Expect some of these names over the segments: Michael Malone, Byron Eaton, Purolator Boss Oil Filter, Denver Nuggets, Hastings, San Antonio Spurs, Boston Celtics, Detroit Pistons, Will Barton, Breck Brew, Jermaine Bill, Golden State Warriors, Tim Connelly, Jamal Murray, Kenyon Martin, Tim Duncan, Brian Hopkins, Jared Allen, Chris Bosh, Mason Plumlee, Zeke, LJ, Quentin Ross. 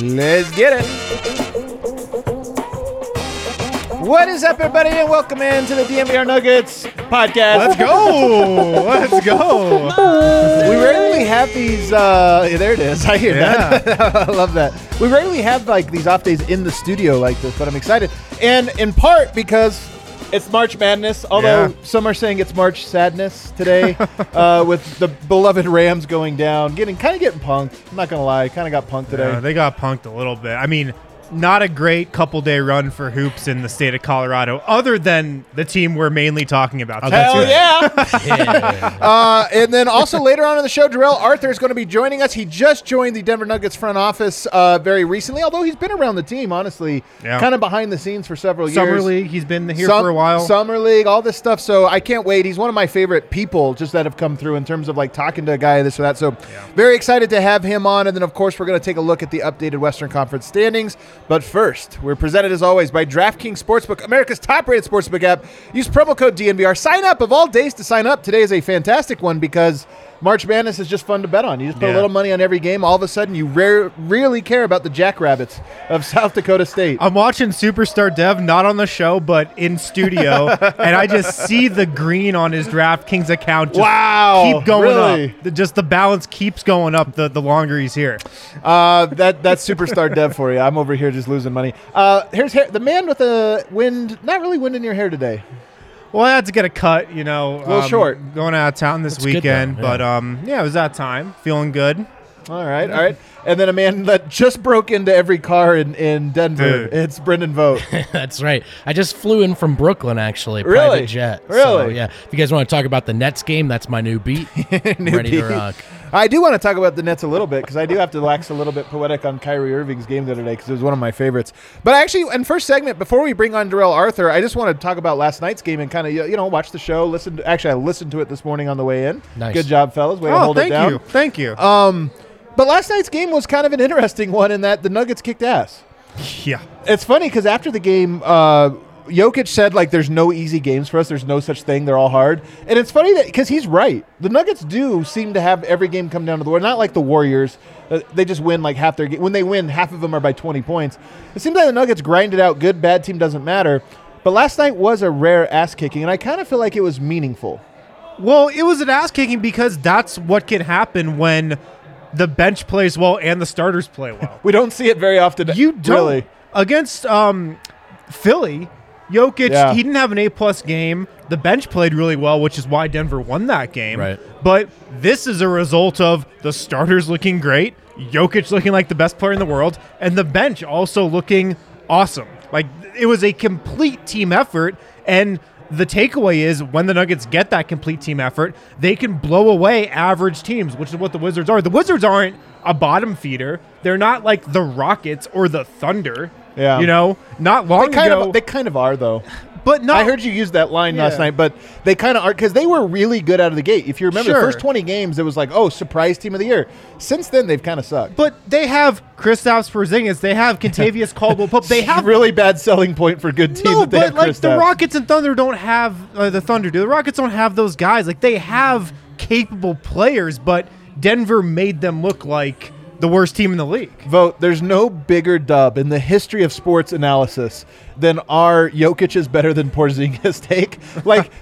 Let's get it. What is up, everybody, and welcome in to the DNVR Nuggets podcast. Let's go. Let's go. We rarely have these. There it is. I hear that. I love that. We rarely have like these off days in the studio like this, but I'm excited. And in part because it's March Madness, although some are saying it's March Sadness today with the beloved Rams going down, getting punked. I'm not going to lie, kind of got punked today. Yeah, they got punked a little bit. I mean, not a great couple-day run for hoops in the state of Colorado, other than the team we're mainly talking about. Oh, hell right. Yeah. And then also later on in the show, Darrell Arthur is going to be joining us. He just joined the Denver Nuggets front office very recently, although he's been around the team, honestly, kind of behind the scenes for several years. Summer League, he's been here for a while. Summer League, all this stuff. So I can't wait. He's one of my favorite people just that have come through in terms of like talking to a guy, this or that. So very excited to have him on. And then, of course, we're going to take a look at the updated Western Conference standings. But first, we're presented, as always, by DraftKings Sportsbook, America's top-rated sportsbook app. Use promo code DNVR. Sign up. Of all days to sign up, today is a fantastic one because March Madness is just fun to bet on. You just put a little money on every game. All of a sudden, you really care about the Jackrabbits of South Dakota State. I'm watching Superstar Dev, not on the show, but in studio, and I just see the green on his DraftKings account just keep going up. Just the balance keeps going up the longer he's here. That's Superstar Dev for you. I'm over here just losing money. Here's the man with the wind, not really wind in your hair today. Well, I had to get a cut, you know. A little short. Going out of town this weekend. But, it was that time. Feeling good. All right. And then a man that just broke into every car in Denver. Dude. It's Brendan Vogt. That's right. I just flew in from Brooklyn, actually. Private jet. Really? So, if you guys want to talk about the Nets game, that's my new beat. To rock. I do want to talk about the Nets a little bit because I do have to wax a little bit poetic on Kyrie Irving's game the other day because it was one of my favorites. But actually, in first segment, before we bring on Darrell Arthur, I just want to talk about last night's game and kind of, watch the show. I listened to it this morning on the way in. Nice. Good job, fellas. Way to hold it down. Thank you. But last night's game was kind of an interesting one in that the Nuggets kicked ass. Yeah. It's funny because after the game, Jokic said, there's no easy games for us. There's no such thing. They're all hard. And it's funny because he's right. The Nuggets do seem to have every game come down to the wire. Not like the Warriors. They just win half their game. When they win, half of them are by 20 points. It seems like the Nuggets grinded out good, bad team doesn't matter. But last night was a rare ass-kicking, and I kind of feel like it was meaningful. Well, it was an ass-kicking because that's what can happen when the bench plays well and the starters play well. We don't see it very often. You don't. Really. Against Philly, Jokic, he didn't have an A-plus game. The bench played really well, which is why Denver won that game. Right. But this is a result of the starters looking great, Jokic looking like the best player in the world, and the bench also looking awesome. It was a complete team effort, and the takeaway is when the Nuggets get that complete team effort, they can blow away average teams, which is what the Wizards are. The Wizards aren't a bottom feeder. They're not like the Rockets or the Thunder. Yeah. Not long ago. They kind of are, though. But no, I heard you use that line last night, but they kind of are because they were really good out of the gate. If you remember the first 20 games, it was surprise team of the year. Since then, they've kind of sucked. But they have Kristaps Porzingis. They have Kentavious Caldwell-Pope. They have really bad selling point for good teams. No, but the Rockets and Thunder don't have the Thunder do. The Rockets don't have those guys. They have capable players, but Denver made them look like the worst team in the league. Vote. There's no bigger dub in the history of sports analysis than our Jokic is better than Porzingis take.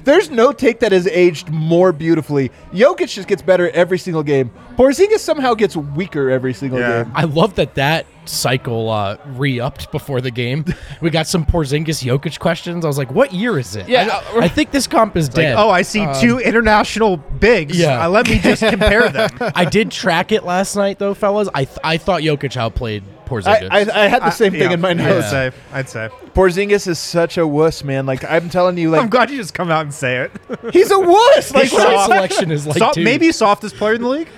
There's no take that has aged more beautifully. Jokic just gets better every single game. Porzingis somehow gets weaker every single game. I love that cycle re-upped before the game. We got some Porzingis Jokic questions. I was like, what year is it? Yeah, I think this comp is dead. I see two international bigs. Yeah. Let me just compare them. I did track it last night, though, fellas. I thought Jokic outplayed Porzingis. I had the same thing in my notes. Yeah. I'd say Porzingis is such a wuss, man. I'm telling you, I'm glad you just come out and say it. He's a wuss. Shot selection is maybe softest player in the league.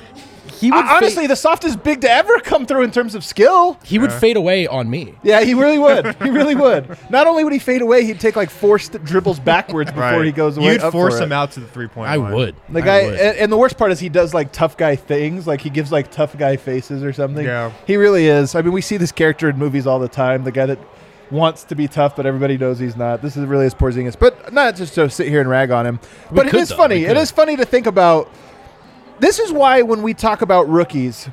He would honestly, the softest big to ever come through in terms of skill. He would fade away on me. Yeah, he really would. He really would. Not only would he fade away, he'd take four dribbles backwards before he goes away. You'd force him out to the three-point line. I would. The guy, and the worst part is he does tough guy things. He gives tough guy faces or something. Yeah. He really is. I mean, we see this character in movies all the time. The guy that wants to be tough, but everybody knows he's not. This is really his Porzingis, but not just to sit here and rag on him. But it is funny. It is funny to think about. This is why when we talk about rookies,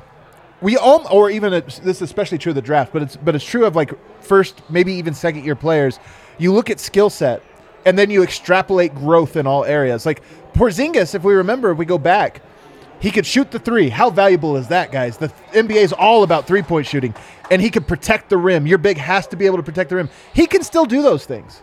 we all, or even this is especially true of the draft, but it's true of like first, maybe even second year players. You look at skill set, and then you extrapolate growth in all areas. Like Porzingis, if we remember, if we go back, he could shoot the three. How valuable is that, guys? The NBA is all about three-point shooting, and he could protect the rim. Your big has to be able to protect the rim. He can still do those things.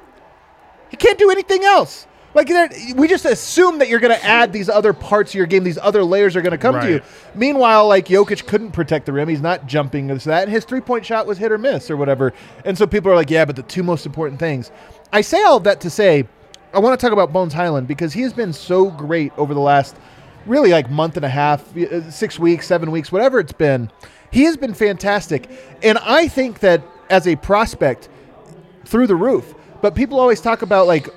He can't do anything else. Like, we just assume that you're going to add these other parts of your game. These other layers are going to come to you. Meanwhile, like, Jokic couldn't protect the rim. He's not jumping this, that. And his three-point shot was hit or miss or whatever. And so people are like, yeah, but the two most important things. I say all of that to say I want to talk about Bones Hyland because he has been so great over the last really like month and a half, 6 weeks, 7 weeks, whatever it's been. He has been fantastic. And I think that as a prospect, through the roof. But people always talk about like,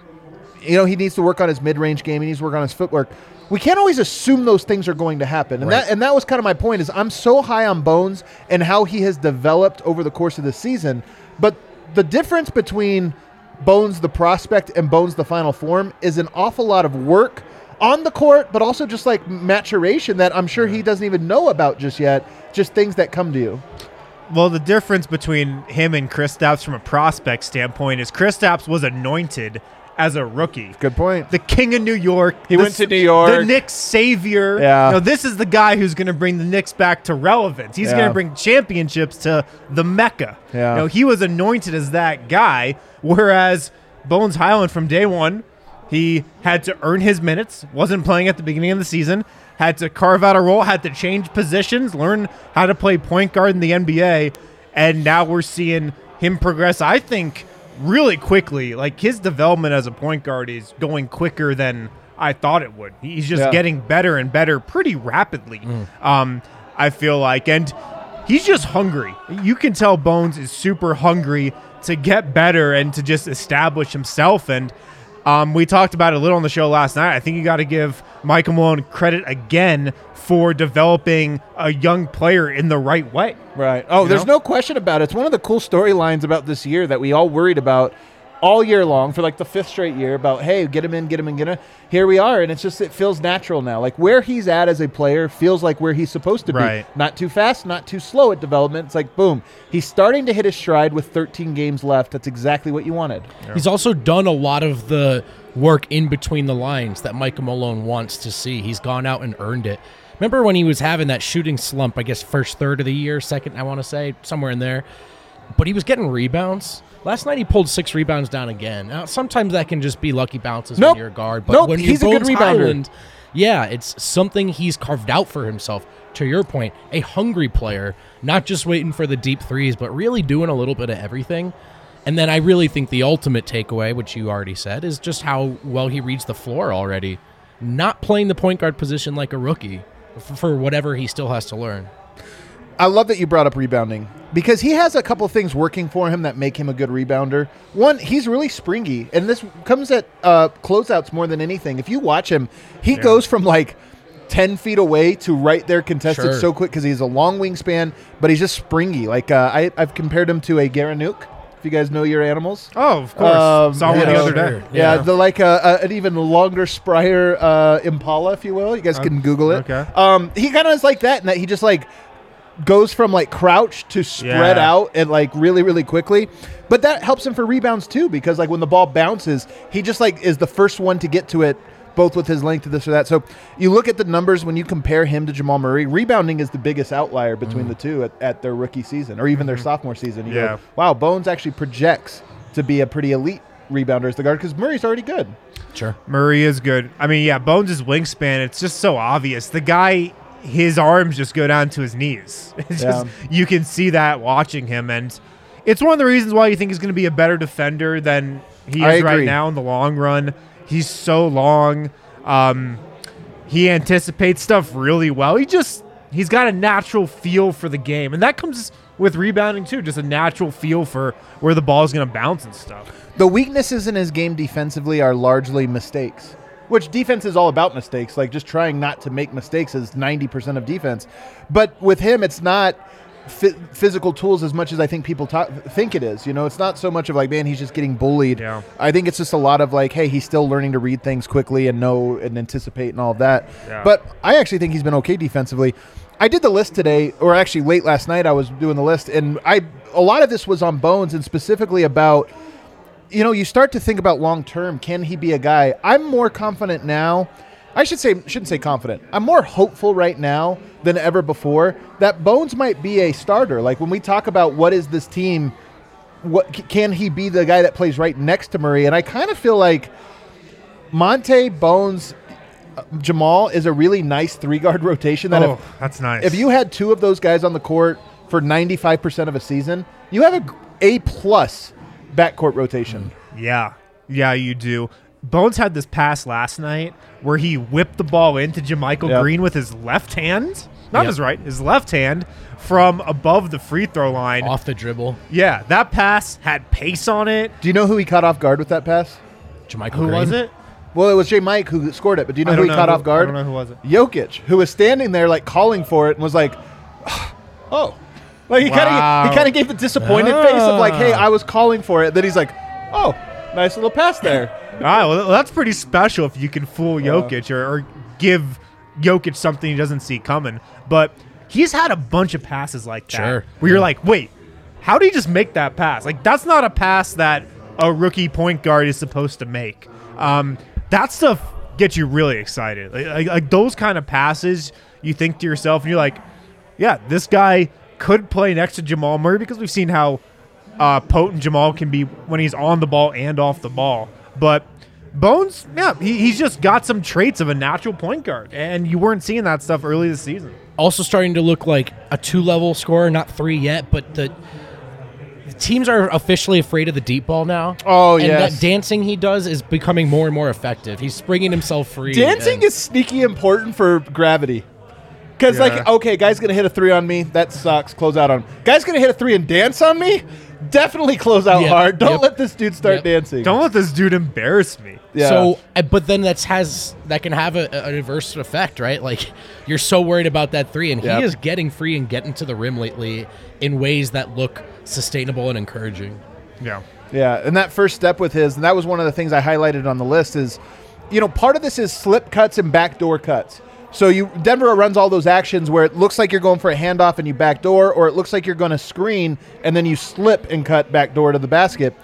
you know, he needs to work on his mid-range game. He needs to work on his footwork. We can't always assume those things are going to happen. And that was kind of my point is I'm so high on Bones and how he has developed over the course of the season. But the difference between Bones the prospect and Bones the final form is an awful lot of work on the court, but also just like maturation that I'm sure he doesn't even know about just yet, just things that come to you. Well, the difference between him and Kristaps from a prospect standpoint is Kristaps was anointed as a rookie. Good point. The king of New York. He went to New York. The Knicks savior. Yeah. You know, this is the guy who's going to bring the Knicks back to relevance. He's going to bring championships to the Mecca. Yeah. You know, he was anointed as that guy, whereas Bones Hyland from day one, he had to earn his minutes, wasn't playing at the beginning of the season, had to carve out a role, had to change positions, learn how to play point guard in the NBA, and now we're seeing him progress, I think, really quickly. Like his development as a point guard is going quicker than I thought it would. He's just getting better and better pretty rapidly. I feel like, and he's just hungry. You can tell Bones is super hungry to get better and to just establish himself. And we talked about it a little on the show last night. I think you got to give Michael Malone credit again for developing a young player in the right way. Right. Oh, there's no question about it. It's one of the cool storylines about this year that we all worried about all year long for like the fifth straight year about, hey, get him in, get him in, get him. Here we are. And it's just, it feels natural now. Like where he's at as a player feels like where he's supposed to be. Not too fast, not too slow at development. It's like, boom, he's starting to hit his stride with 13 games left. That's exactly what you wanted. Yeah. He's also done a lot of the work in between the lines that Michael Malone wants to see. He's gone out and earned it. Remember when he was having that shooting slump, I guess, first third of the year, second, I want to say, somewhere in there. But he was getting rebounds. Last night he pulled 6 rebounds down again. Now, sometimes that can just be lucky bounces when you're a guard. But when he's a good rebounder. Hyland, it's something he's carved out for himself. To your point, a hungry player, not just waiting for the deep threes, but really doing a little bit of everything. And then I really think the ultimate takeaway, which you already said, is just how well he reads the floor already. Not playing the point guard position like a rookie for whatever he still has to learn. I love that you brought up rebounding because he has a couple things working for him that make him a good rebounder. One, he's really springy, and this comes at closeouts more than anything. If you watch him, he goes from like 10 feet away to right there contested so quick because he's a long wingspan, but he's just springy. Like I've compared him to a Garanuk. If you guys know your animals. Oh, of course. Saw one the other day. Yeah, they're like an even longer, sprier impala, if you will. You guys can Google it. Okay. He kind of is like that, in that he just like goes from like crouch to spread out and like really, really quickly. But that helps him for rebounds too, because like when the ball bounces, he just like is the first one to get to it, both with his length to this or that. So you look at the numbers when you compare him to Jamal Murray, rebounding is the biggest outlier between the two at their rookie season or even their sophomore season. You go, wow, Bones actually projects to be a pretty elite rebounder as the guard because Murray's already good. Sure. Murray is good. I mean, Bones' wingspan, it's just so obvious. The guy, his arms just go down to his knees. It's just, you can see that watching him. And it's one of the reasons why you think he's going to be a better defender than he is right now in the long run. He's so long. He anticipates stuff really well. He's got a natural feel for the game. And that comes with rebounding too, just a natural feel for where the ball is going to bounce and stuff. The weaknesses in his game defensively are largely mistakes, which defense is all about mistakes. Like just trying not to make mistakes is 90% of defense. But with him, it's not physical tools as much as I think people think it is. You know, it's not so much of like, man, he's just getting bullied. Yeah. I think it's just a lot of like, hey, he's still learning to read things quickly and know and anticipate and all of that. Yeah. But I actually think he's been okay defensively. I did the list today, or actually late last night I was doing the list, and a lot of this was on Bones, and specifically about, you know, you start to think about long-term, can he be a guy? I'm more confident now. I shouldn't say confident. I'm more hopeful right now than ever before that Bones might be a starter. Like, when we talk about what is this team, what can he be the guy that plays right next to Murray? And I kind of feel like Monte, Bones, Jamal is a really nice three-guard rotation. That's nice. If you had two of those guys on the court for 95% of a season, you have an A-plus backcourt rotation. Yeah. Yeah, you do. Bones had this pass last night where he whipped the ball into Jermichael Green with his left hand. Not his right, his left hand, from above the free throw line. Off the dribble. Yeah, that pass had pace on it. Do you know who he caught off guard with that pass? Jermichael Green. Who was it? Well, it was J-Mike who scored it, but do you know who he caught off guard? I don't know who was it. Jokic, who was standing there like calling for it and was like, oh. Like he kind of gave the disappointed face of like, hey, I was calling for it. Then he's like, oh, nice little pass there. All right, well, that's pretty special if you can fool Jokic or give Jokic something he doesn't see coming. But he's had a bunch of passes like that where you're like, wait, how did he just make that pass? Like, that's not a pass that a rookie point guard is supposed to make. That stuff gets you really excited. Like those kind of passes, you think to yourself, and you're like, yeah, this guy could play next to Jamal Murray, because we've seen how potent Jamal can be when he's on the ball and off the ball. But Bones, he's just got some traits of a natural point guard, and you weren't seeing that stuff early this season. Also starting to look like a two-level scorer, not three yet, but the teams are officially afraid of the deep ball now. Oh, yeah. And that dancing he does is becoming more and more effective. He's springing himself free. Dancing is sneaky important for gravity. Because, guy's going to hit a three on me. That sucks. Close out on him. Guy's going to hit a three and dance on me? Definitely close out hard. Don't let this dude start dancing. Don't let this dude embarrass me. Yeah. So, but then that can have an adverse effect, right? Like, you're so worried about that three, and he is getting free and getting to the rim lately in ways that look sustainable and encouraging. Yeah. Yeah, and that first step with his, and that was one of the things I highlighted on the list is, you know, part of this is slip cuts and backdoor cuts. So Denver runs all those actions where it looks like you're going for a handoff and you backdoor, or it looks like you're going to screen and then you slip and cut backdoor to the basket.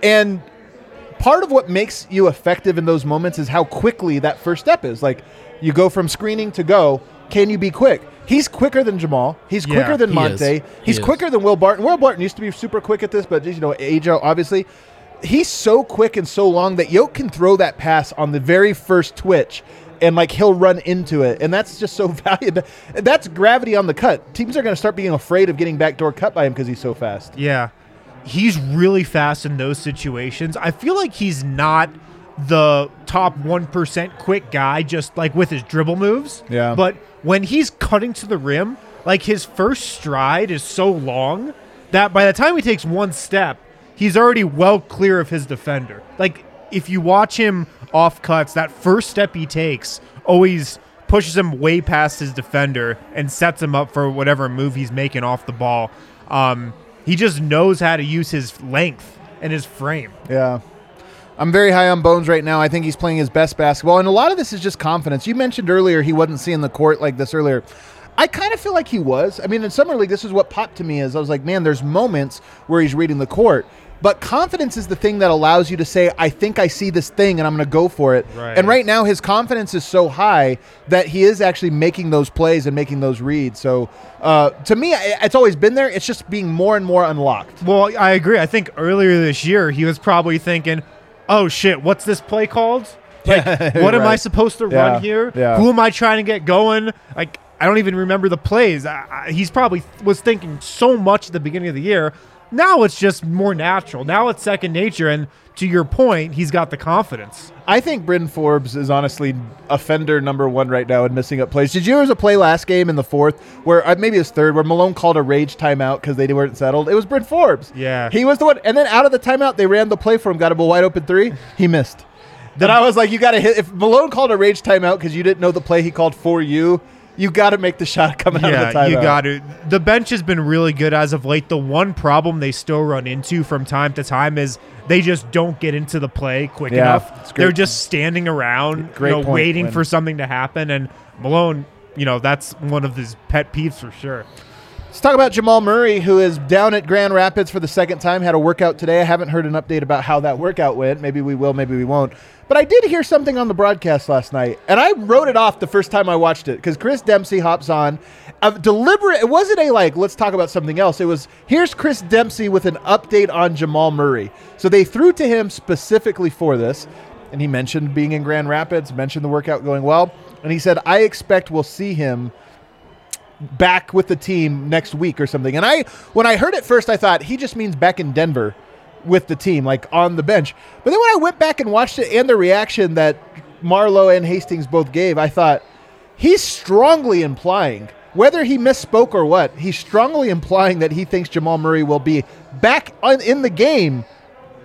And part of what makes you effective in those moments is how quickly that first step is. Like, you go from screening to go. Can you be quick? He's quicker than Jamal. He's quicker than Monte. He's quicker than Will Barton. Will Barton used to be super quick at this, but, you know, Ajo, obviously. He's so quick and so long that Yoke can throw that pass on the very first twitch, and like he'll run into it, and that's just so valuable. That's gravity on the cut. Teams are going to start being afraid of getting backdoor cut by him because he's so fast. Yeah, he's really fast in those situations. I feel like he's not the top 1% quick guy, just like with his dribble moves. Yeah. But when he's cutting to the rim, like his first stride is so long that by the time he takes one step, he's already well clear of his defender. Like, if you watch him off cuts, that first step he takes always pushes him way past his defender and sets him up for whatever move he's making off the ball. He just knows how to use his length and his frame. Yeah. I'm very high on Bones right now. I think he's playing his best basketball, and a lot of this is just confidence. You mentioned earlier he wasn't seeing the court like this earlier. I kind of feel like he was. I mean, in Summer League, this is what popped to me is I was like, man, there's moments where he's reading the court. But confidence is the thing that allows you to say, I think I see this thing and I'm going to go for it. Right. And right now his confidence is so high that he is actually making those plays and making those reads. So to me, it's always been there. It's just being more and more unlocked. Well, I agree. I think earlier this year he was probably thinking, oh, shit, what's this play called? Like, what am I supposed to run here? Yeah. Who am I trying to get going? Like, I don't even remember the plays. He's probably was thinking so much at the beginning of the year. Now it's just more natural. Now it's second nature, and to your point, he's got the confidence. I think Bryn Forbes is honestly offender number one right now in missing up plays. Did you hear a play last game in the fourth, where maybe his third, where Malone called a rage timeout because they weren't settled? It was Bryn Forbes. Yeah. He was the one. And then out of the timeout, they ran the play for him, got him a wide open three. He missed. Then I was like, you got to hit. If Malone called a rage timeout because you didn't know the play he called for you, You got to make the shot coming out of the timeout. You got to. The bench has been really good as of late. The one problem they still run into from time to time is they just don't get into the play quick enough. They're just standing around, waiting for something to happen. And Malone, that's one of his pet peeves for sure. Let's talk about Jamal Murray, who is down at Grand Rapids for the second time, had a workout today. I haven't heard an update about how that workout went. Maybe we will, maybe we won't. But I did hear something on the broadcast last night, and I wrote it off the first time I watched it because Chris Dempsey hops on. It wasn't let's talk about something else. It was, here's Chris Dempsey with an update on Jamal Murray. So they threw to him specifically for this, and he mentioned being in Grand Rapids, mentioned the workout going well, and he said, I expect we'll see him back with the team next week or something. And when I heard it first, I thought he just means back in Denver with the team, like on the bench. But then when I went back and watched it and the reaction that Marlowe and Hastings both gave, I thought he's strongly implying, whether he misspoke or what, he's strongly implying that he thinks Jamal Murray will be back in the game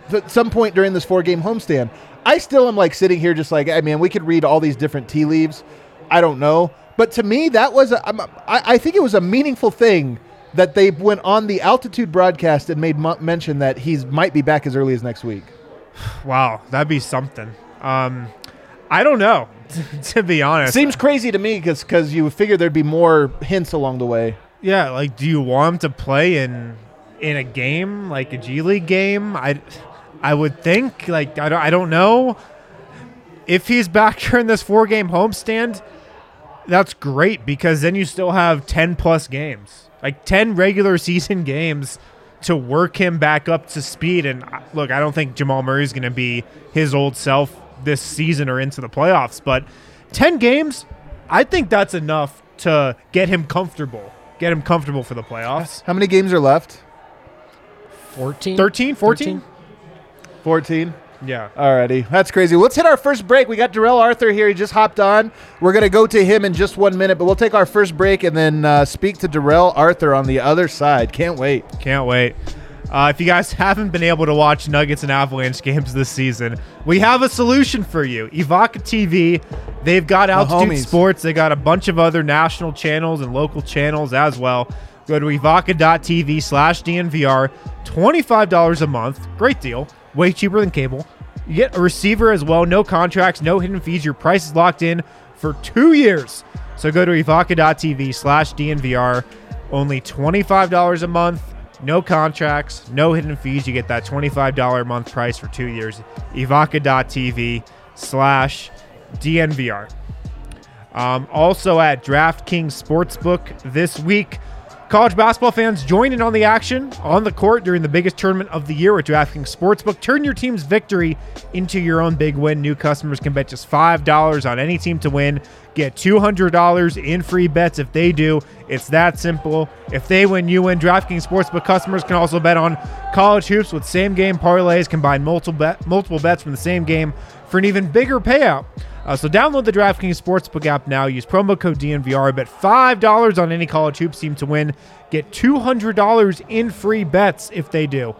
at some point during this 4-game homestand. I still am sitting here just we could read all these different tea leaves. I don't know. But to me, that was I think it was a meaningful thing that they went on the Altitude broadcast and made mention that he might be back as early as next week. Wow, that'd be something. I don't know, to be honest. Seems crazy to me because you figure there'd be more hints along the way. Yeah, do you want him to play in a game, like a G League game? I would think. I don't know. If he's back during this 4-game homestand, that's great because then you still have 10-plus games, 10 regular season games to work him back up to speed. And, look, I don't think Jamal Murray's going to be his old self this season or into the playoffs. But 10 games, I think that's enough to get him comfortable for the playoffs. How many games are left? 14. 13? 14? 14. Yeah. Alrighty. That's crazy. Let's hit our first break. We got Darrell Arthur here. He just hopped on. We're going to go to him in just 1 minute, but we'll take our first break and then speak to Darrell Arthur on the other side. Can't wait. If you guys haven't been able to watch Nuggets and Avalanche games this season, we have a solution for you. Evoca TV. They've got Altitude Sports. They got a bunch of other national channels and local channels as well. Go to evoca.tv/DNVR. $25 a month. Great deal. Way cheaper than cable. You get a receiver as well. No contracts, no hidden fees. Your price is locked in for 2 years. So go to evoca.tv/DNVR. Only $25 a month. No contracts, no hidden fees. You get that $25 a month price for 2 years. evoca.tv/DNVR. Also at DraftKings Sportsbook this week. College basketball fans, join in on the action on the court during the biggest tournament of the year with DraftKings Sportsbook. Turn your team's victory into your own big win. New customers can bet just $5 on any team to win. Get $200 in free bets if they do. It's that simple. If they win, you win. DraftKings Sportsbook customers can also bet on college hoops with same-game parlays. Combine multiple bets from the same game for an even bigger payout. So download the DraftKings Sportsbook app now. Use promo code DNVR. Bet $5 on any college hoops team to win. Get $200 in free bets if they do.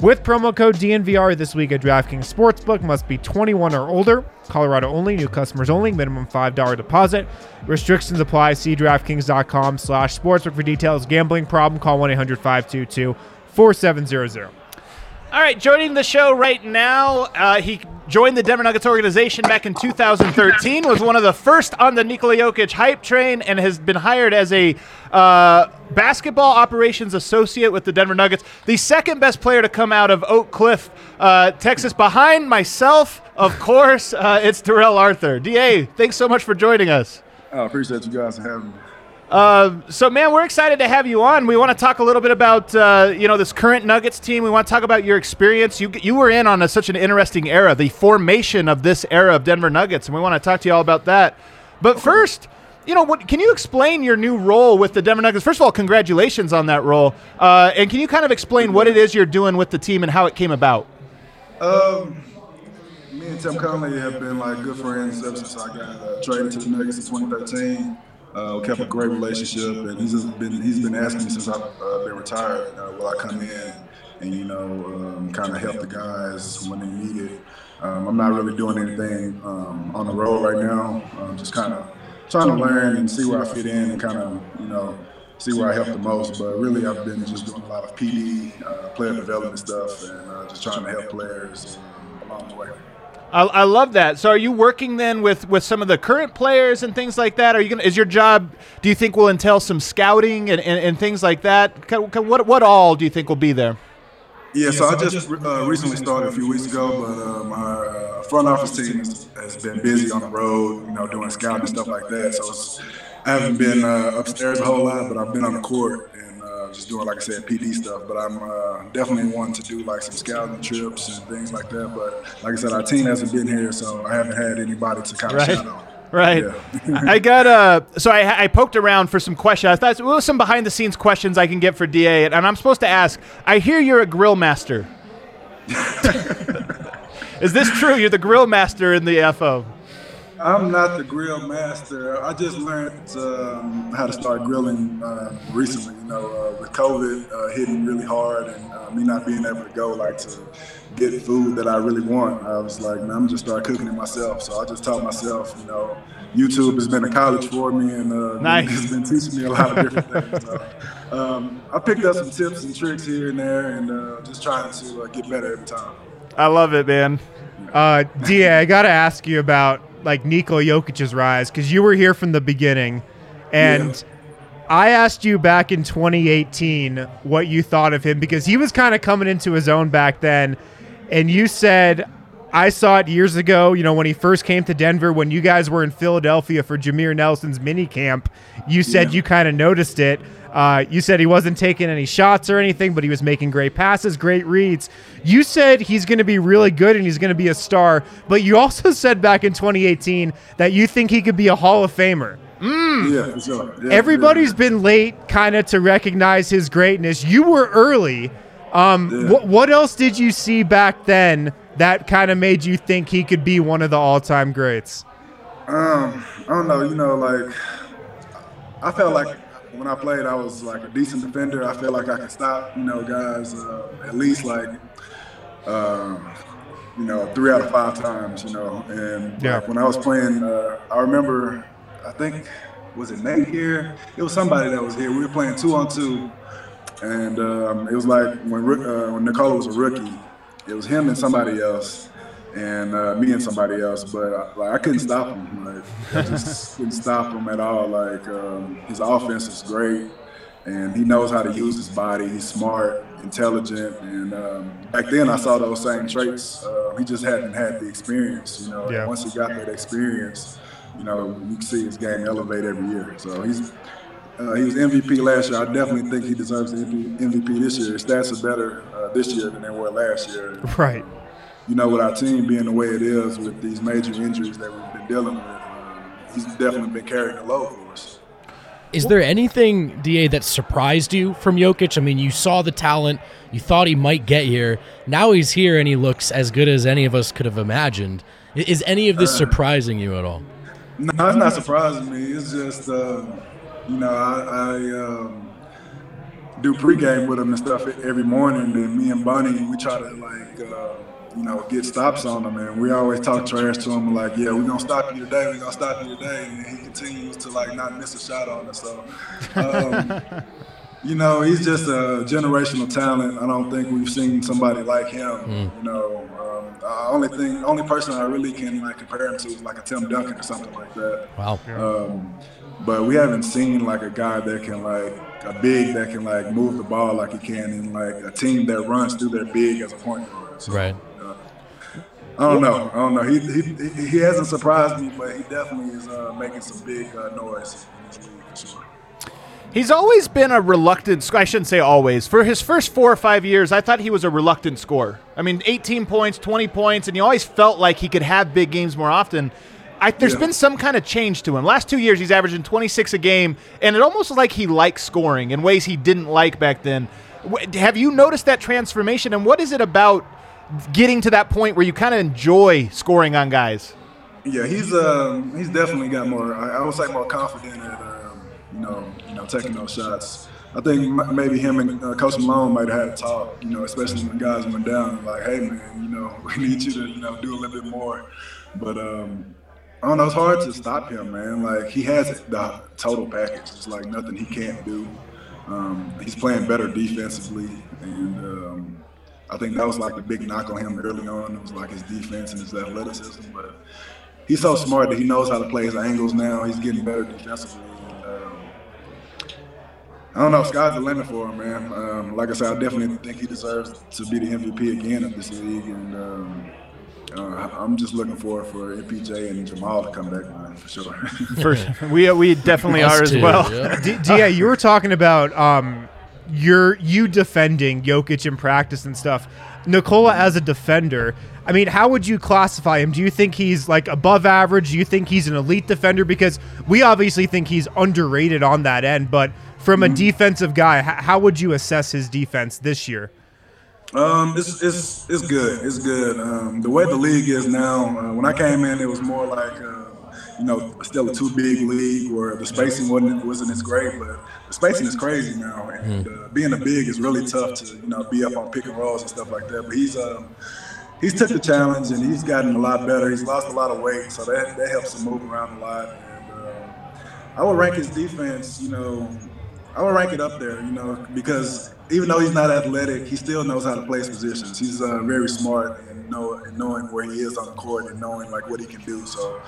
With promo code DNVR this week at DraftKings Sportsbook. Must be 21 or older. Colorado only. New customers only. Minimum $5 deposit. Restrictions apply. See DraftKings.com/sportsbook for details. Gambling problem? Call 1-800-522-4700. All right, joining the show right now, he joined the Denver Nuggets organization back in 2013, was one of the first on the Nikola Jokic hype train, and has been hired as a basketball operations associate with the Denver Nuggets, the second best player to come out of Oak Cliff, Texas, behind myself, of course. It's Darrell Arthur. DA, thanks so much for joining us. I appreciate you guys having me. So, man, we're excited to have you on. We want to talk a little bit about, this current Nuggets team. We want to talk about your experience. You were in on such an interesting era, the formation of this era of Denver Nuggets, and we want to talk to you all about that. But first, can you explain your new role with the Denver Nuggets? First of all, congratulations on that role. And can you kind of explain what it is you're doing with the team and how it came about? Me and Tim Connelly have been, good friends ever since I got traded to the Nuggets in 2013. We kept a great relationship, and he's been asking me since I've been retired, will I come in and kind of help the guys when they need it. I'm not really doing anything on the road right now. Just kind of trying to learn and see where I fit in and kind of, you know, see where I help the most. But really, I've been just doing a lot of PD, player development stuff, and just trying to help players along the way. I love that. So are you working then with some of the current players and things like that? Are you gonna, is your job, do you think, will entail some scouting and things like that? What all do you think will be there? Yeah, so I just recently started a few weeks ago, but my front office team has been busy on the road, you know, doing scouting and stuff like that. So it's, I haven't been upstairs a whole lot, but I've been on the court and just doing, like I said, PD stuff. But I'm definitely wanting to do like some scouting trips and things like that. But like I said, our team hasn't been here, so I haven't had anybody to kind of shout out. Right. Yeah. I got so I poked around for some questions. I thought, what was some behind the scenes questions I can get for DA? And I'm supposed to ask, I hear you're a grill master. Is this true? You're the grill master in the FO. I'm not the grill master. I just learned how to start grilling recently, you know, with COVID hitting really hard and me not being able to go like to get food that I really want. I was like, man, I'm just start cooking it myself. So I just taught myself, you know, YouTube has been a college for me and nice. It's been teaching me a lot of different things. So, I picked up some tips and tricks here and there and just trying to get better every time. I love it, man. DA, I got to ask you about like Nikola Jokic's rise, because you were here from the beginning, and I asked you back in 2018 what you thought of him, because he was kind of coming into his own back then, and you said, I saw it years ago, you know, when he first came to Denver, when you guys were in Philadelphia for Jameer Nelson's minicamp, you said you kind of noticed it. You said he wasn't taking any shots or anything, but he was making great passes, great reads. You said he's going to be really good and he's going to be a star, but you also said back in 2018 that you think he could be a Hall of Famer. Yeah, for sure. Everybody's been late kind of to recognize his greatness. You were early. What else did you see back then that kind of made you think he could be one of the all-time greats? I don't know. You know, like, I felt like when I played, I was like a decent defender. I felt like I could stop, you know, guys at least like, you know, 3 out of 5 times, you know. And like, when I was playing, I remember, I think, was it Nate here? It was somebody that was here. We were playing 2-on-2. And it was like when Nikola was a rookie, it was him and somebody else, and me and somebody else. But like, I couldn't stop him. Like, I just couldn't stop him at all. Like, his offense is great, and he knows how to use his body. He's smart, intelligent, and back then I saw those same traits. He just hadn't had the experience, you know. Yeah. Once he got that experience, you know, you can see his game elevate every year. So he's. He was MVP last year. I definitely think he deserves the MVP this year. His stats are better this year than they were last year. Right. You know, with our team being the way it is, with these major injuries that we've been dealing with, he's definitely been carrying the load for us. Is there anything, DA, that surprised you from Jokic? I mean, you saw the talent. You thought he might get here. Now he's here, and he looks as good as any of us could have imagined. Is any of this surprising you at all? No, it's not surprising me. It's just... you know, I do pregame with him and stuff every morning. And me and Bonnie, we try to, like, you know, get stops on him. And we always talk trash to him, like, yeah, we're going to stop you today. We're going to stop you today. And he continues to, like, not miss a shot on us. So, you know, he's just a generational talent. I don't think we've seen somebody like him, you know. Only person I really can, like, compare him to is, like, a Tim Duncan or something like that. Wow. But we haven't seen like a guy that can like a big that can like move the ball like he can in like a team that runs through their big as a point guard. So, right. I don't know. He hasn't surprised me, but he definitely is making some big noise in this league for sure. He's always been a reluctant – I shouldn't say always. For his first 4 or 5 years, I thought he was a reluctant scorer. I mean, 18 points, 20 points, and he always felt like he could have big games more often. There's been some kind of change to him. Last 2 years, he's averaging 26 a game, and it almost was like he liked scoring in ways he didn't like back then. Have you noticed that transformation, and what is it about getting to that point where you kind of enjoy scoring on guys? Yeah, he's definitely got more, I would say more confident at, you know, taking those shots. I think maybe him and Coach Malone might have had a talk, you know, especially when guys went down, like, hey, man, you know, we need you to, you know, do a little bit more. But I don't know, it's hard to stop him, man. Like, he has the total package. It's like nothing he can't do. He's playing better defensively, and I think that was like the big knock on him early on. It was like his defense and his athleticism, but he's so smart that he knows how to play his angles now. He's getting better defensively. I don't know, sky's the limit for him, man. Like I said, I definitely think he deserves to be the MVP again of this league, and I'm just looking forward for MPJ and Jamal to come back, man, for sure. We definitely are as well. Yeah. D.A., you were talking about you defending Jokic in practice and stuff. Nikola as a defender, I mean, how would you classify him? Do you think he's like above average? Do you think he's an elite defender? Because we obviously think he's underrated on that end, but from a defensive guy, how would you assess his defense this year? It's good. It's good. The way the league is now, when I came in, it was more like, still a too-big league where the spacing wasn't as great, but the spacing is crazy now. And being a big is really tough to, be up on pick and rolls and stuff like that. But he's took the challenge and he's gotten a lot better. He's lost a lot of weight, so that helps him move around a lot. And I would rank his defense, I would rank it up there, because even though he's not athletic, he still knows how to play his positions. He's very smart and knowing where he is on the court and knowing like what he can do. So,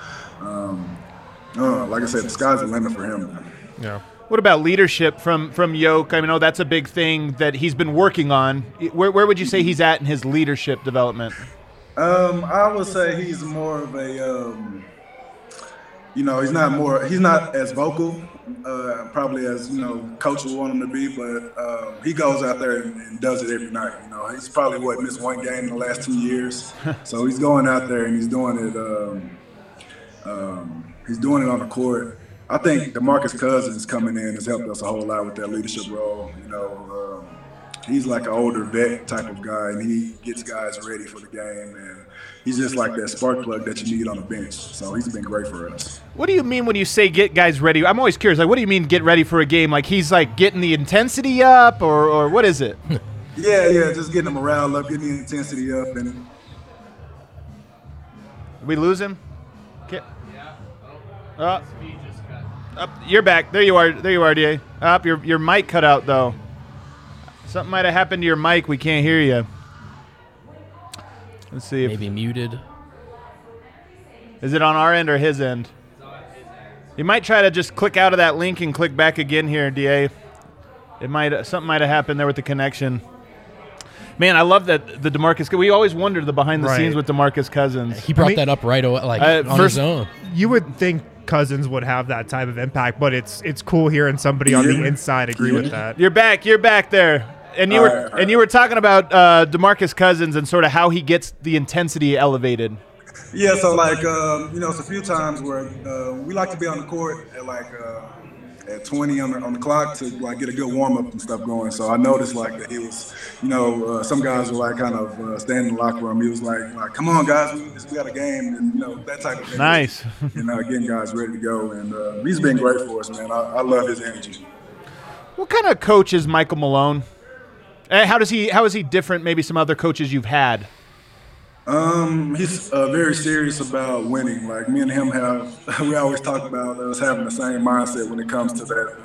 like I said, the sky's the limit for him. Yeah. What about leadership from Yoke? I know that's a big thing that he's been working on. Where would you say he's at in his leadership development? I would say he's more of a, he's not as vocal. Probably as coach would want him to be, but he goes out there and does it every night. He's probably missed one game in the last 2 years, so he's going out there and he's doing it. He's doing it on the court. I think DeMarcus Cousins coming in has helped us a whole lot with that leadership role. He's like an older vet type of guy, and he gets guys ready for the game, and he's just like that spark plug that you need on the bench. So he's been great for us. What do you mean when you say get guys ready? I'm always curious. Like, what do you mean get ready for a game? Like, he's like getting the intensity up, or what is it? Yeah, just getting the morale up, getting the intensity up, and we lose him. You're back. There you are, DA. Your mic cut out though. Something might have happened to your mic. We can't hear you. Let's see. Maybe muted. Is it on our end or his end? It's on his end. You might try to just click out of that link and click back again here, DA. Something might have happened there with the connection. Man, I love that the DeMarcus. We always wondered the behind the scenes with DeMarcus Cousins. He brought that up right away, on his own. You would think Cousins would have that type of impact, but it's cool hearing somebody on the inside agree with that. You're back there. And you were talking about DeMarcus Cousins and sort of how he gets the intensity elevated. Yeah, so like it's a few times where we like to be on the court at at 20 on the clock to like get a good warm up and stuff going. So I noticed like that he was, some guys were like kind of standing in the locker room. He was like, "Come on, guys, we got a game," and that type of thing. Nice. Getting guys ready to go, and he's been great for us, man. I love his energy. What kind of coach is Michael Malone? How is he different? Maybe some other coaches you've had. He's very serious about winning. Like me and him we always talk about us having the same mindset when it comes to that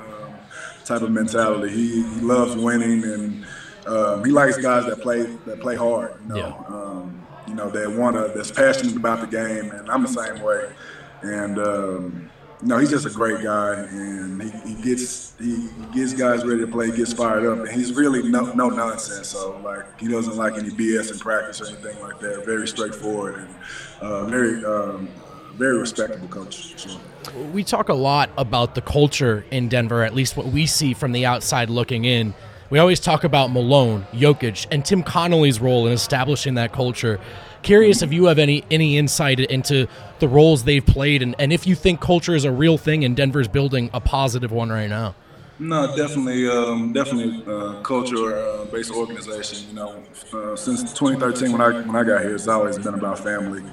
type of mentality. He loves winning, and he likes guys that play hard. That's passionate about the game, and I'm the same way. And he's just a great guy, and he gets guys ready to play, gets fired up, and he's really no nonsense. So like he doesn't like any BS in practice or anything like that. Very straightforward and very very respectable coach. Sure. We talk a lot about the culture in Denver, at least what we see from the outside looking in. We always talk about Malone, Jokic, and Tim Connelly's role in establishing that culture. Curious if you have any insight into the roles they've played and if you think culture is a real thing and Denver's building a positive one right now. No, definitely culture-based organization. Since 2013 when I got here, it's always been about family.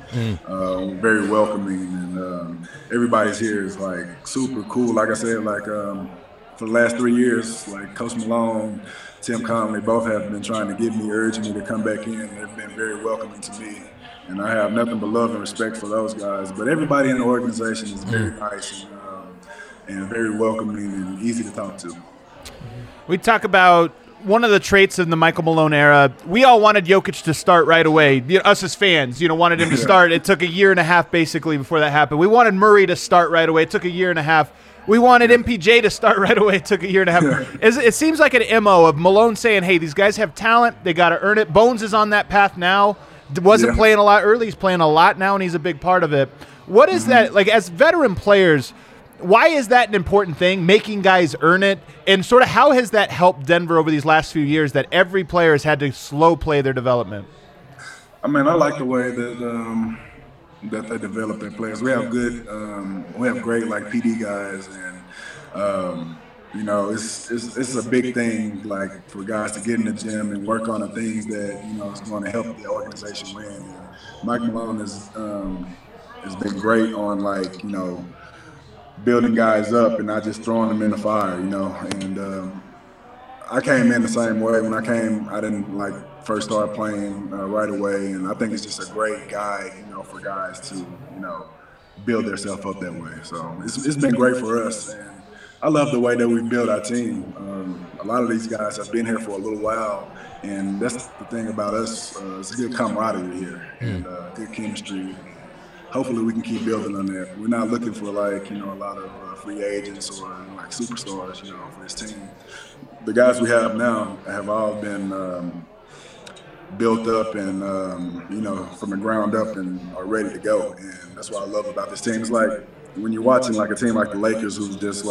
Very welcoming, and everybody's here is like super cool. Like I said, for the last 3 years, like Coach Malone, Tim Connelly, both have been trying to get me, urging me to come back in. They've been very welcoming to me. And I have nothing but love and respect for those guys. But everybody in the organization is very nice and very welcoming and easy to talk to. We talk about one of the traits in the Michael Malone era. We all wanted Jokic to start right away. Us as fans, wanted him to start. It took a year and a half basically before that happened. We wanted Murray to start right away. It took a year and a half. We wanted MPJ to start right away. It took a year and a half. Yeah. It seems like an MO of Malone saying, hey, these guys have talent. They got to earn it. Bones is on that path now. Wasn't playing a lot early. He's playing a lot now, and he's a big part of it. What is that? Like, as veteran players, why is that an important thing, making guys earn it? And sort of how has that helped Denver over these last few years that every player has had to slow play their development? I mean, I like the way that that they develop their players. We have great like PD guys, and it's a big thing like for guys to get in the gym and work on the things that is going to help the organization win. And Mike Malone has been great on building guys up and not just throwing them in the fire. And I came in the same way. When I came, I didn't first started playing right away, and I think it's just a great guide, for guys to, build themselves up that way. So it's been great for us, and I love the way that we build our team. A lot of these guys have been here for a little while, and that's the thing about us. It's a good camaraderie here, and good chemistry. Hopefully we can keep building on that. We're not looking for a lot of free agents or superstars, for this team. The guys we have now have all been built up and, from the ground up and are ready to go. And that's what I love about this team. It's like when you're watching a team like the Lakers who just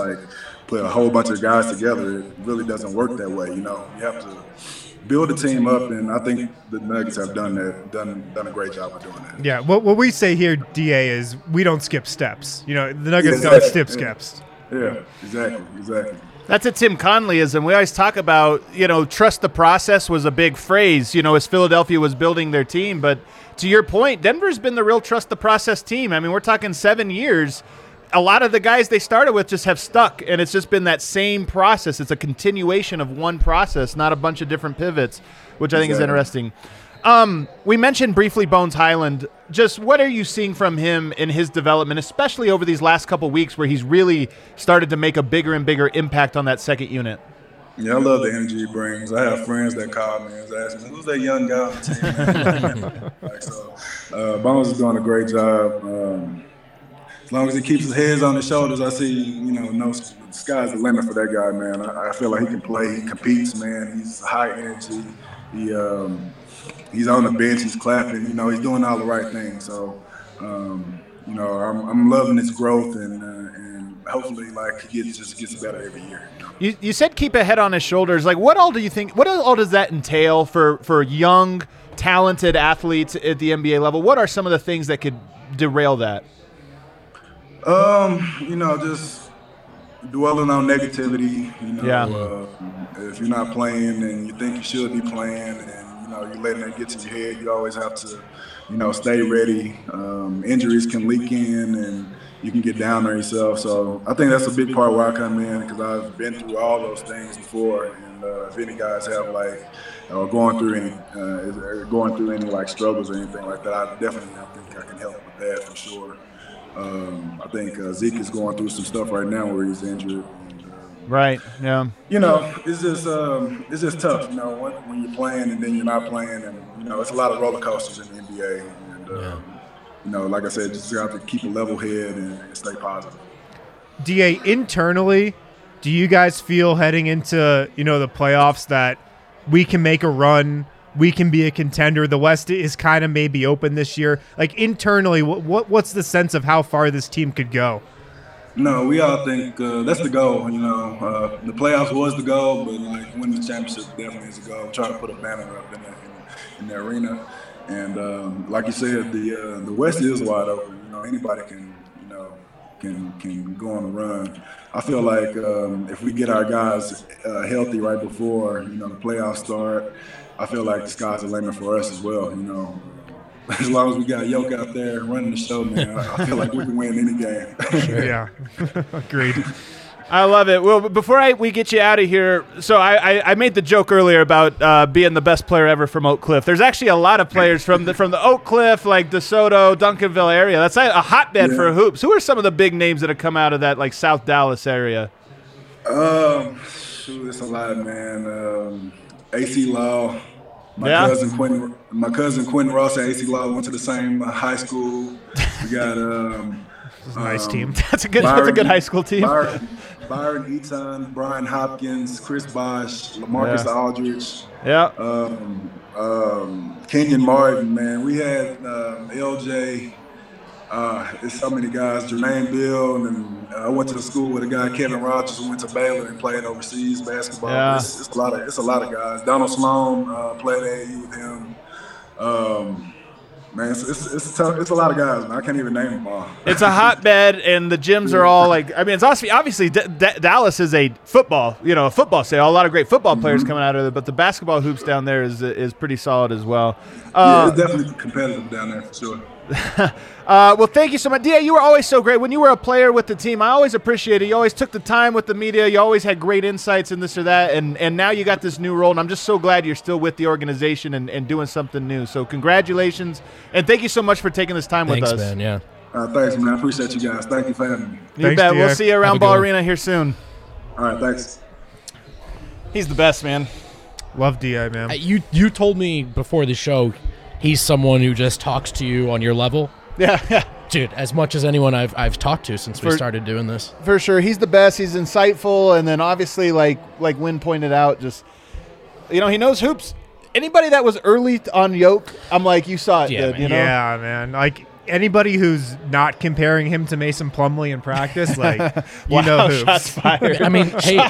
put a whole bunch of guys together, it really doesn't work that way. You have to build a team up, and I think the Nuggets have done that, done a great job of doing that. Yeah, what we say here, DA, is we don't skip steps. The Nuggets don't skip steps. Yeah, exactly. That's a Tim Connellyism. We always talk about, trust the process was a big phrase, as Philadelphia was building their team. But to your point, Denver's been the real trust the process team. I mean, we're talking 7 years. A lot of the guys they started with just have stuck, and it's just been that same process. It's a continuation of one process, not a bunch of different pivots, which I think is interesting. We mentioned briefly Bones Hyland. Just what are you seeing from him in his development, especially over these last couple of weeks where he's really started to make a bigger and bigger impact on that second unit? Yeah, I love the energy he brings. I have friends that call me and ask me, who's that young guy on the team? Bones is doing a great job. As long as he keeps his head on his shoulders, I see, the sky's the limit for that guy, man. I feel like he can play. He competes, man. He's high energy. He's on the bench. He's clapping. He's doing all the right things. So, I'm loving his growth, and hopefully, he gets better every year. You said keep a head on his shoulders. What all does that entail for young, talented athletes at the NBA level? What are some of the things that could derail that? Just dwelling on negativity. If you're not playing and you think you should be playing, and you're letting it get to your head, you always have to, stay ready. Injuries can leak in, and you can get down on yourself. So I think that's a big part where I come in, because I've been through all those things before. And if any guys have going through any struggles or anything like that, I think I can help with that for sure. I think Zeke is going through some stuff right now where he's injured. Right. Yeah. It's just tough. When you're playing and then you're not playing, and it's a lot of roller coasters in the NBA. And like I said, just have to keep a level head and stay positive. DA, internally, do you guys feel heading into the playoffs that we can make a run? We can be a contender. The West is kind of maybe open this year. Internally, what's the sense of how far this team could go? No, we all think that's the goal. The playoffs was the goal, but winning the championship definitely is the goal. Trying to put a banner up in the arena, and like you said, the West is wide open. Anybody can go on a run. I feel like if we get our guys healthy right before the playoffs start, I feel like the sky's the limit for us as well. As long as we got Yoke out there running the show, man, I feel like we can win any game. Yeah, agreed. I love it. Well, before we get you out of here, so I made the joke earlier about being the best player ever from Oak Cliff. There's actually a lot of players from the Oak Cliff, like DeSoto, Duncanville area. That's a hotbed for hoops. Who are some of the big names that have come out of that, like, South Dallas area? Shoot, it's a lot, man. AC Law. My cousin Quentin Ross at AC Law went to the same high school. We got nice team. That's a good high school team. Byron Eaton, Brian Hopkins, Chris Bosh, LaMarcus Aldridge. Yeah. Kenyon Martin, man. We had LJ. There's so many guys. Jermaine Bill, and I went to the school with a guy, Kevin Rogers, who went to Baylor and played overseas basketball. Yeah. It's a lot of guys. Donald Sloan played AAU with him. Man, it's tough. It's a lot of guys, man. I can't even name them all. It's a hotbed, and the gyms are all like. I mean, it's obviously Dallas is a football state. A lot of great football players coming out of it, but the basketball hoops down there is pretty solid as well. It's definitely competitive down there for sure. Well, thank you so much, Dia. You were always so great when you were a player with the team. I always appreciated it. You always took the time with the media. You always had great insights in this or that, and now you got this new role. And I'm just so glad you're still with the organization and doing something new. So congratulations, and thank you so much for taking this time with us. Thanks, man. Yeah. Thanks, man. I appreciate you guys. Thank you for having me. You bet. We'll see you around Ball Arena here soon. All right. Thanks. He's the best, man. Love Dia, man. You told me before the show. He's someone who just talks to you on your level. Yeah. Dude, as much as anyone I've talked to since we started doing this. For sure. He's the best. He's insightful. And then obviously, like Wynn pointed out, just, you know, he knows hoops. Anybody that was early on Yoke, I'm like, you saw it, dude. Man. You know? Yeah, man. Like, anybody who's not comparing him to Mason Plumlee in practice, like, you know who. Shots fired. I mean, hey,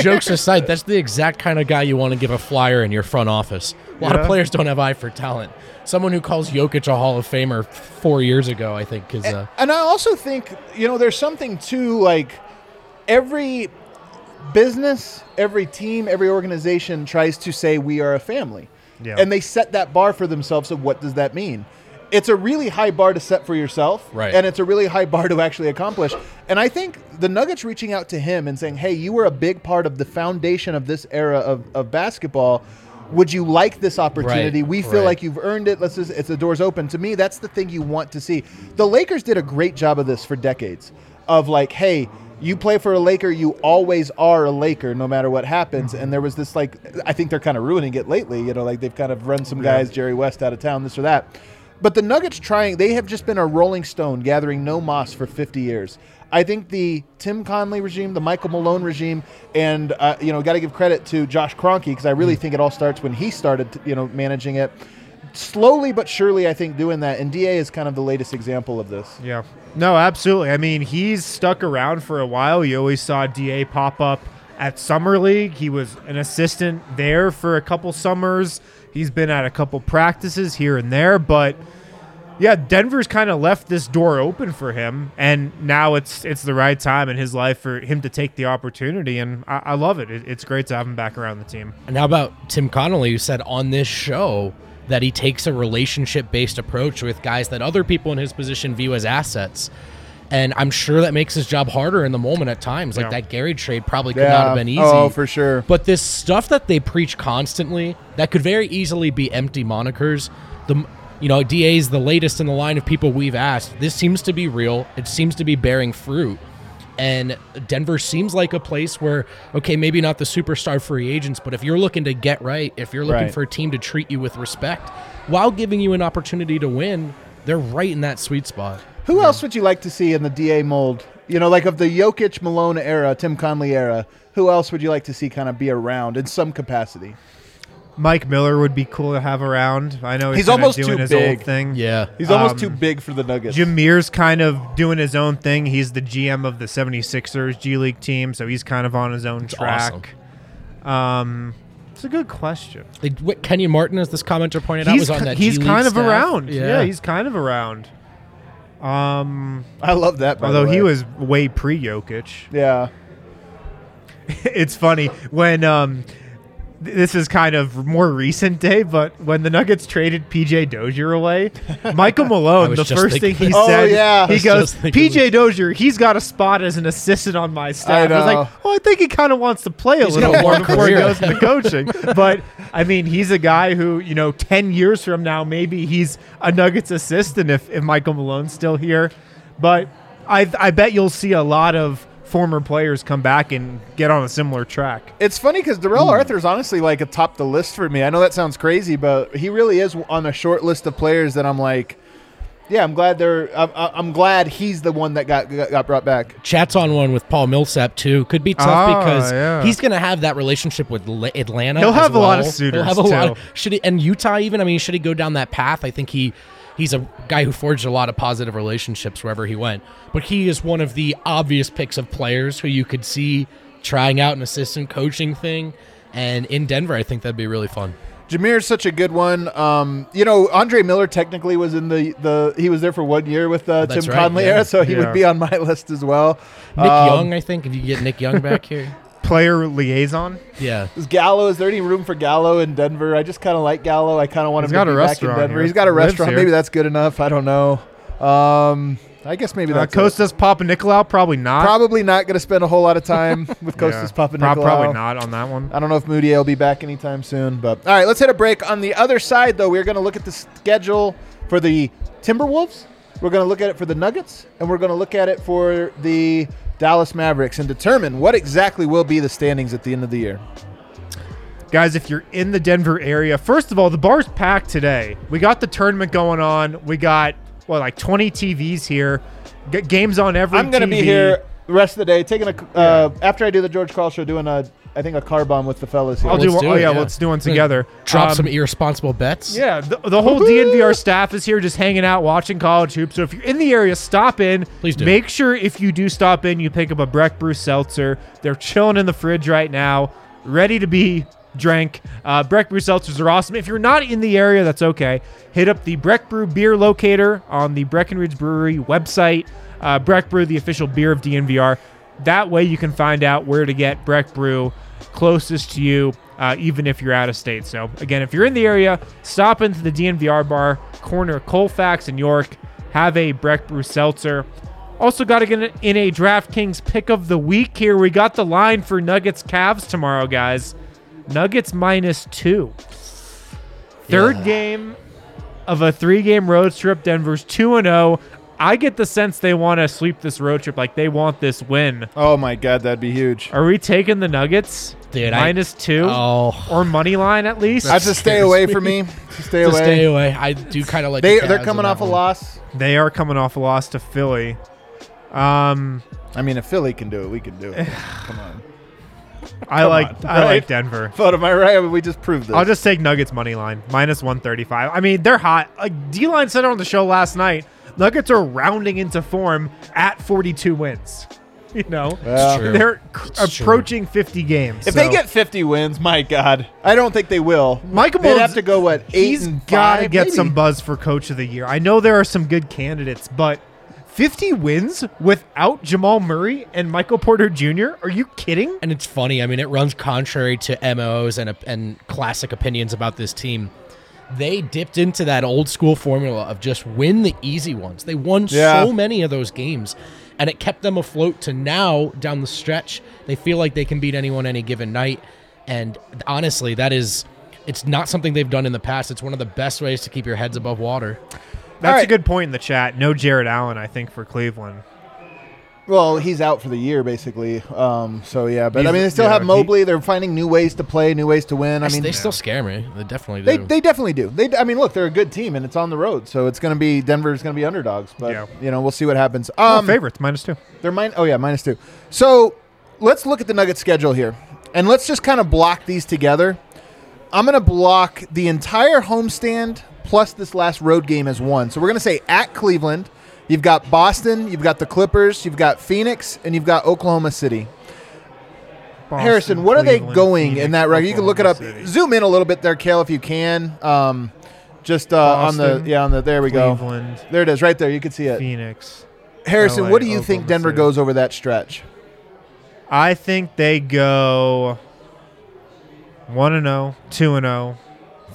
jokes aside, that's the exact kind of guy you want to give a flyer in your front office. A lot of players don't have eye for talent. Someone who calls Jokic a Hall of Famer 4 years ago, I think. And I also think, you know, there's something to, like, every business, every team, every organization tries to say we are a family. Yeah. And they set that bar for themselves of what does that mean. It's a really high bar to set for yourself, right. And it's a really high bar to actually accomplish. And I think the Nuggets reaching out to him and saying, hey, you were a big part of the foundation of this era of basketball. Would you like this opportunity? Right. We feel like you've earned it. The door's open. To me, that's the thing you want to see. The Lakers did a great job of this for decades, of like, hey, you play for a Laker, you always are a Laker no matter what happens. And there was this, like, I think they're kind of ruining it lately. You know, like they've kind of run some guys, Jerry West, out of town, this or that. But the Nuggets they have just been a rolling stone gathering no moss for 50 years. I think the Tim Connelly regime, the Michael Malone regime, and, you know, got to give credit to Josh Kroenke because I really think it all starts when he started, managing it. Slowly but surely, I think, doing that. And DA is kind of the latest example of this. Yeah. No, absolutely. I mean, he's stuck around for a while. You always saw DA pop up at Summer League. He was an assistant there for a couple summers. He's been at a couple practices here and there, but yeah, Denver's kind of left this door open for him, and now it's the right time in his life for him to take the opportunity, and I love it. It's great to have him back around the team. And how about Tim Connelly, who said on this show that he takes a relationship-based approach with guys that other people in his position view as assets, and I'm sure that makes his job harder in the moment at times. Like that Gary trade probably could not have been easy. Oh, for sure. But this stuff that they preach constantly, that could very easily be empty monikers. DA is the latest in the line of people we've asked. This seems to be real. It seems to be bearing fruit. And Denver seems like a place where, okay, maybe not the superstar free agents, but if you're looking to get right, if you're looking for a team to treat you with respect while giving you an opportunity to win, they're right in that sweet spot. Who else would you like to see in the DA mold? You know, like of the Jokic Malone era, Tim Connelly era, who else would you like to see kind of be around in some capacity? Mike Miller would be cool to have around. I know he's almost doing his old thing. Yeah. He's almost too big for the Nuggets. Jameer's kind of doing his own thing. He's the GM of the 76ers G League team, so he's kind of on his own track. Awesome. It's a good question. Kenyon Martin, as this commenter pointed out, was on that G League staff. He's kind of around. Yeah, he's kind of around. I love that. Although he was way pre Jokic. Yeah. It's funny when this is kind of more recent day, but when the Nuggets traded PJ Dozier away, Michael Malone, the first thing he said, he goes, PJ Dozier, he's got a spot as an assistant on my staff. I was like, well, I think he kind of wants to play a little more before he goes into coaching. But I mean, he's a guy who, you know, 10 years from now, maybe he's a Nuggets assistant if Michael Malone's still here. But I bet you'll see a lot of former players come back and get on a similar track. It's funny because Darrell Arthur is honestly like atop the list for me. I know that sounds crazy, but he really is on a short list of players that I'm like, yeah, I'm glad they're. I'm glad he's the one that got brought back. Chat's on one with Paul Millsap too. Could be tough because he's going to have that relationship with Atlanta. He'll have a lot of suitors. He'll have a lot. Should he, and Utah even? I mean, should he go down that path? I think He's a guy who forged a lot of positive relationships wherever he went. But he is one of the obvious picks of players who you could see trying out an assistant coaching thing. And in Denver, I think that'd be really fun. Jameer's such a good one. You know, Andre Miller technically was in he was there for 1 year with Tim Connelly era, so he would be on my list as well. Nick Young, I think, if you get Nick Young back here. Player liaison. Yeah. Is there any room for Gallo in Denver? I just kind of like Gallo. I kind of want him to be back in Denver. He's got a restaurant. Maybe that's good enough. I don't know. I guess maybe that's Costas Papanikolaou, probably not. Probably not going to spend a whole lot of time with Costas Papanikolaou. Probably not on that one. I don't know if Moutier will be back anytime soon. But all right, let's hit a break. On the other side, though, we're going to look at the schedule for the Timberwolves. We're going to look at it for the Nuggets. And we're going to look at it for the Dallas Mavericks and determine what exactly will be the standings at the end of the year. Guys, if you're in the Denver area, first of all, the bar's packed today. We got the tournament going on. We got, like 20 TVs here. Games on every TV. I'm going to be here the rest of the day, taking after I do the George Karl show, doing a car bomb with the fellas here. Let's do one together. Drop some irresponsible bets. Yeah, the whole DNVR staff is here just hanging out, watching college hoops. So if you're in the area, stop in. Please do. Make sure if you do stop in, you pick up a Breck Brew Seltzer. They're chilling in the fridge right now, ready to be drank. Breck Brew Seltzers are awesome. If you're not in the area, that's okay. Hit up the Breck Brew Beer Locator on the Breckenridge Brewery website. Breck Brew, the official beer of DNVR. That way you can find out where to get Breck Brew closest to you, even if you're out of state. So, again, if you're in the area, stop into the DNVR bar, corner Colfax and York. Have a Breck Brew Seltzer. Also got to get in a DraftKings pick of the week here. We got the line for Nuggets-Cavs tomorrow, guys. Nuggets -2. Third game of a three-game road trip. Denver's 2-0. I get the sense they want to sweep this road trip. Like, they want this win. Oh, my God. That'd be huge. Are we taking the Nuggets? Dude, -2? Or money line, at least? That's to stay away for me. Stay away. I do kind of like they're coming off a loss. They are coming off a loss to Philly. I mean, if Philly can do it, we can do it. Come on. I like Denver. But am I right? We just proved this. I'll just take Nuggets money line, -135. I mean, they're hot. Like, D-Line said on the show last night, Nuggets are rounding into form at 42 wins. You know, they're approaching 50 games. If they get 50 wins, my God, I don't think they will. Michael Malone have to go 8-5. Got to get some buzz for Coach of the Year. I know there are some good candidates, but 50 wins without Jamal Murray and Michael Porter Jr.? Are you kidding? And it's funny. I mean, it runs contrary to MOs and classic opinions about this team. They dipped into that old school formula of just win the easy ones. They won so many of those games, and it kept them afloat to now down the stretch. They feel like they can beat anyone any given night. And honestly, it's not something they've done in the past. It's one of the best ways to keep your heads above water. That's a good point in the chat. No Jared Allen, I think, for Cleveland. Well, he's out for the year, basically. But I mean, they still have Mobley. They're finding new ways to play, new ways to win. I mean, they still scare me. They definitely do. They definitely do. I mean, look, they're a good team, and it's on the road, so it's going to be Denver's going to be underdogs. But you know, we'll see what happens. Favorites -2. They're -2. So let's look at the Nuggets schedule here, and let's just kind of block these together. I'm going to block the entire homestand plus this last road game as one. So we're going to say at Cleveland. You've got Boston, you've got the Clippers, you've got Phoenix, and you've got Oklahoma City. Harrison, what are they going in that record? You can look it up. Zoom in a little bit there, Kale, if you can. Boston, there we go. Cleveland, there it is, right there. You can see it. Phoenix. Harrison, LA, what do you think Denver goes over that stretch? I think they go 1-0, 2-0,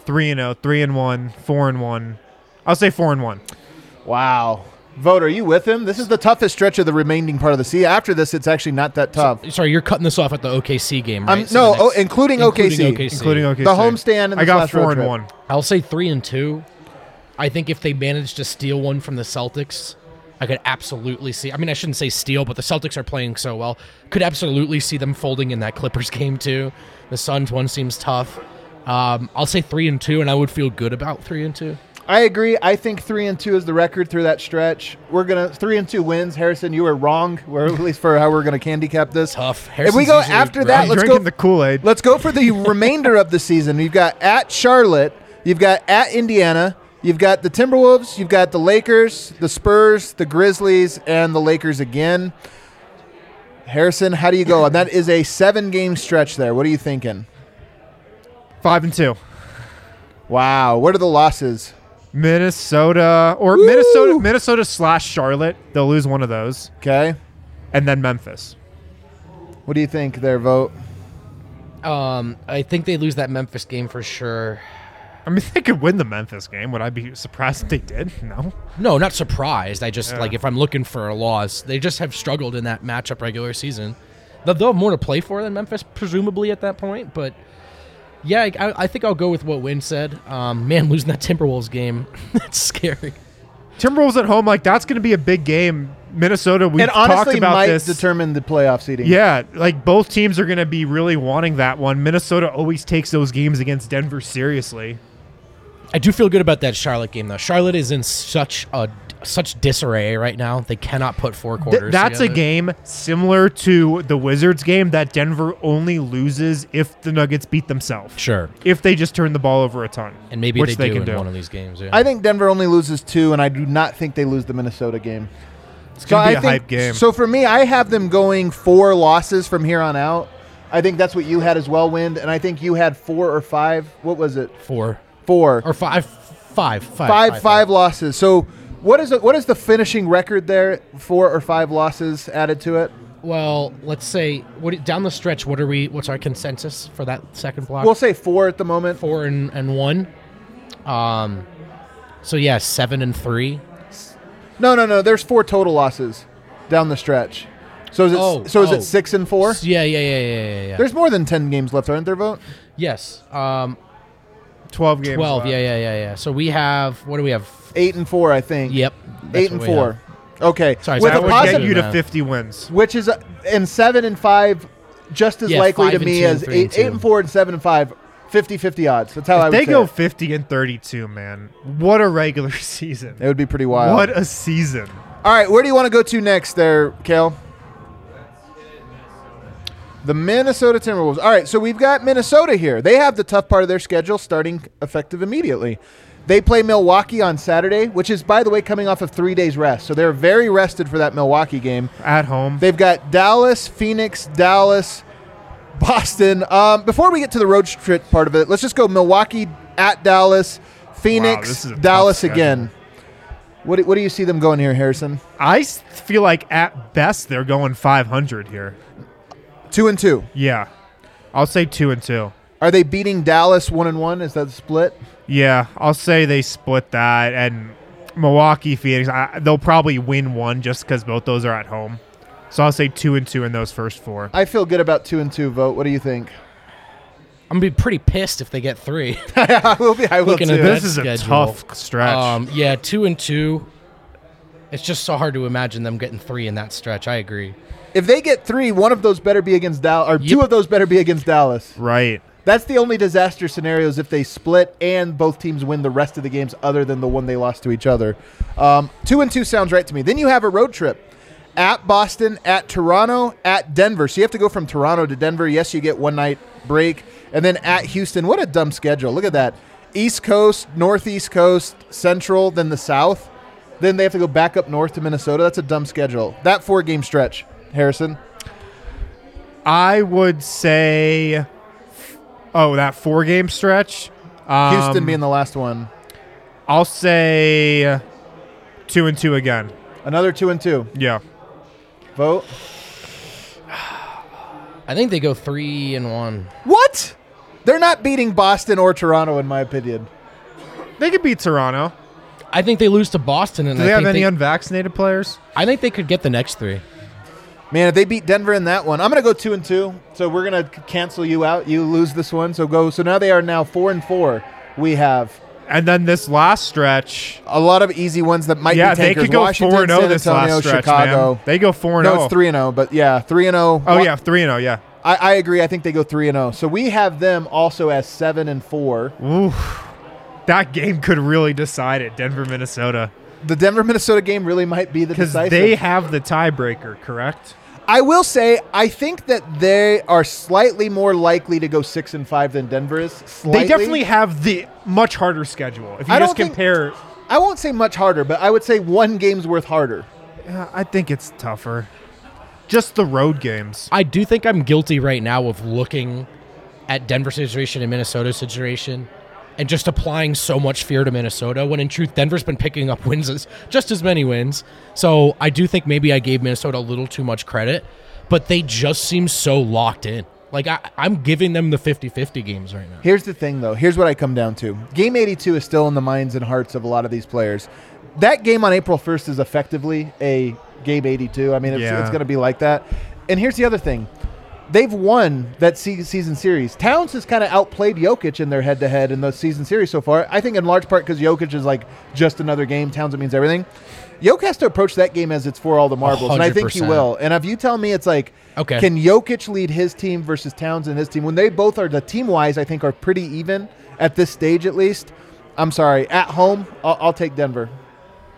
3-0, 3-1, 4-1. I'll say 4-1. Wow. Vote, are you with him? This is the toughest stretch of the remaining part of the season. After this, it's actually not that tough. So, sorry, you're cutting this off at the OKC game, right? So no, including OKC. Including OKC. The homestand. I got 4-1. I'll say 3-2. I think if they manage to steal one from the Celtics, I could absolutely see. I mean, I shouldn't say steal, but the Celtics are playing so well. Could absolutely see them folding in that Clippers game too. The Suns one seems tough. I'll say 3-2, and I would feel good about 3-2. I agree. I think 3-2 is the record through that stretch. We're gonna 3-2 wins. Harrison, you were wrong. Or at least for how we're gonna handicap this. Tough. Harrison's if we go after that, right. Let's go for the remainder of the season. You've got at Charlotte. You've got at Indiana. You've got the Timberwolves. You've got the Lakers, the Spurs, the Grizzlies, and the Lakers again. Harrison, how do you go? And that is a 7-game stretch there. What are you thinking? 5-2. Wow. What are the losses? Minnesota / Charlotte. They'll lose one of those. Okay. And then Memphis. What do you think their vote? I think they lose that Memphis game for sure. I mean, they could win the Memphis game. Would I be surprised if they did? No. No, not surprised. I just, if I'm looking for a loss, they just have struggled in that matchup regular season. They'll have more to play for than Memphis, presumably, at that point, but... Yeah, I think I'll go with what Wynn said. Losing that Timberwolves game, that's scary. Timberwolves at home, that's going to be a big game. Minnesota, we've talked about this. It honestly might determine the playoff seeding. Yeah, both teams are going to be really wanting that one. Minnesota always takes those games against Denver seriously. I do feel good about that Charlotte game, though. Charlotte is in such disarray right now. They cannot put four quarters together. A game similar to the Wizards game that Denver only loses if the Nuggets beat themselves. Sure. If they just turn the ball over a ton. And maybe they can do one of these games. Yeah. I think Denver only loses 2, and I do not think they lose the Minnesota game. It's going to be a hype game. So for me, I have them going 4 losses from here on out. I think that's what you had as well, Wind, and I think you had 4 or 5. What was it? 4. Or 5. 5 losses. So... What is the finishing record there? 4 or 5 losses added to it? Well, let's say down the stretch. What's our consensus for that second block? We'll say 4 at the moment. 4 and 1. So yeah, 7 and 3. No. There's 4 total losses down the stretch. So is it? Is it 6 and 4? Yeah. There's more than 10 games left, aren't there? Vote. Yes. 12 games. 12. Left. Yeah. So we have. What do we have? 8 and 4, I think. Yep. 8 and 4. Okay. Sorry, that would get you to 50 wins. Which is, and 7 and 5, just as likely to me as 8 and 4 and 7 and 5, 50-50 odds. That's how I would say it. They go 50 and 32, man. What a regular season. It would be pretty wild. What a season. All right, where do you want to go to next there, Kale? The Minnesota Timberwolves. All right, so we've got Minnesota here. They have the tough part of their schedule starting effective immediately. They play Milwaukee on Saturday, which is, by the way, coming off of 3 days rest. So they're very rested for that Milwaukee game. At home. They've got Dallas, Phoenix, Boston. Before we get to the road trip part of it, let's just go Milwaukee at Dallas, Phoenix, Dallas again. What do you see them going here, Harrison? I feel like at best they're going 500 here. 2 and 2. Yeah. I'll say 2 and 2. Are they beating Dallas 1 and 1? Is that the split? Yeah, I'll say they split that. And Milwaukee, Phoenix, they'll probably win 1 just because both those are at home. So I'll say 2 and 2 in those first 4. I feel good about 2 and 2, Vote. What do you think? I'm going to be pretty pissed if they get 3. I will too. This is a tough stretch. 2 and 2. It's just so hard to imagine them getting 3 in that stretch. I agree. If they get 3, one of those better be against Dallas, or 2 of those better be against Dallas. Right. That's the only disaster scenario is if they split and both teams win the rest of the games other than the one they lost to each other. 2 and 2 sounds right to me. Then you have a road trip at Boston, at Toronto, at Denver. So you have to go from Toronto to Denver. Yes, you get 1 night break. And then at Houston. What a dumb schedule. Look at that. East Coast, Northeast Coast, Central, then the South. Then they have to go back up north to Minnesota. That's a dumb schedule. That 4-game stretch, Harrison. I would say... Oh, that 4-game stretch? Houston being the last one. I'll say 2 and 2 again. Another 2 and 2? Yeah. Vote? I think they go 3 and 1. What? They're not beating Boston or Toronto, in my opinion. They could beat Toronto. I think they lose to Boston. And do they have any unvaccinated players? I think they could get the next three. Man, if they beat Denver in that one, I'm going to go 2-2. So we're going to cancel you out. You lose this one. So now they are now 4-4. We have. And then this last stretch. A lot of easy ones that might be tankers. Yeah, they could go 4-0 this last stretch, Chicago. Man. They go 4-0. No, it's 3-0, but yeah, 3-0. Oh, yeah, 3-0, yeah. I agree. I think they go 3-0. So we have them also as 7-4. Oof. That game could really decide it, Denver-Minnesota. The Denver-Minnesota game really might be the decisive. Because they have the tiebreaker, correct? I will say, I think that they are slightly more likely to go 6-5 than Denver is. Slightly. They definitely have the much harder schedule. If you just compare. I won't say much harder, but I would say one game's worth harder. Yeah, I think it's tougher. Just the road games. I do think I'm guilty right now of looking at Denver's situation and Minnesota's situation and just applying so much fear to Minnesota when in truth Denver's been picking up wins, just as many wins. So I do think maybe I gave Minnesota a little too much credit, but they just seem so locked in. Like I'm giving them the 50-50 games right now. Here's the thing, though. Here's what I come down to. Game 82 is still in the minds and hearts of a lot of these players. That game on April 1st is effectively a Game 82. I mean, it's going to be like that. And here's the other thing. They've won that season series. Towns has kind of outplayed Jokic in their head-to-head in the season series so far. I think in large part because Jokic is like just another game. Towns, it means everything. Jokic has to approach that game as it's for all the marbles, 100%. And I think he will. And if you tell me it's like, okay, can Jokic lead his team versus Towns and his team? When they both are, the team-wise, I think are pretty even at this stage at least. I'm sorry. At home, I'll take Denver.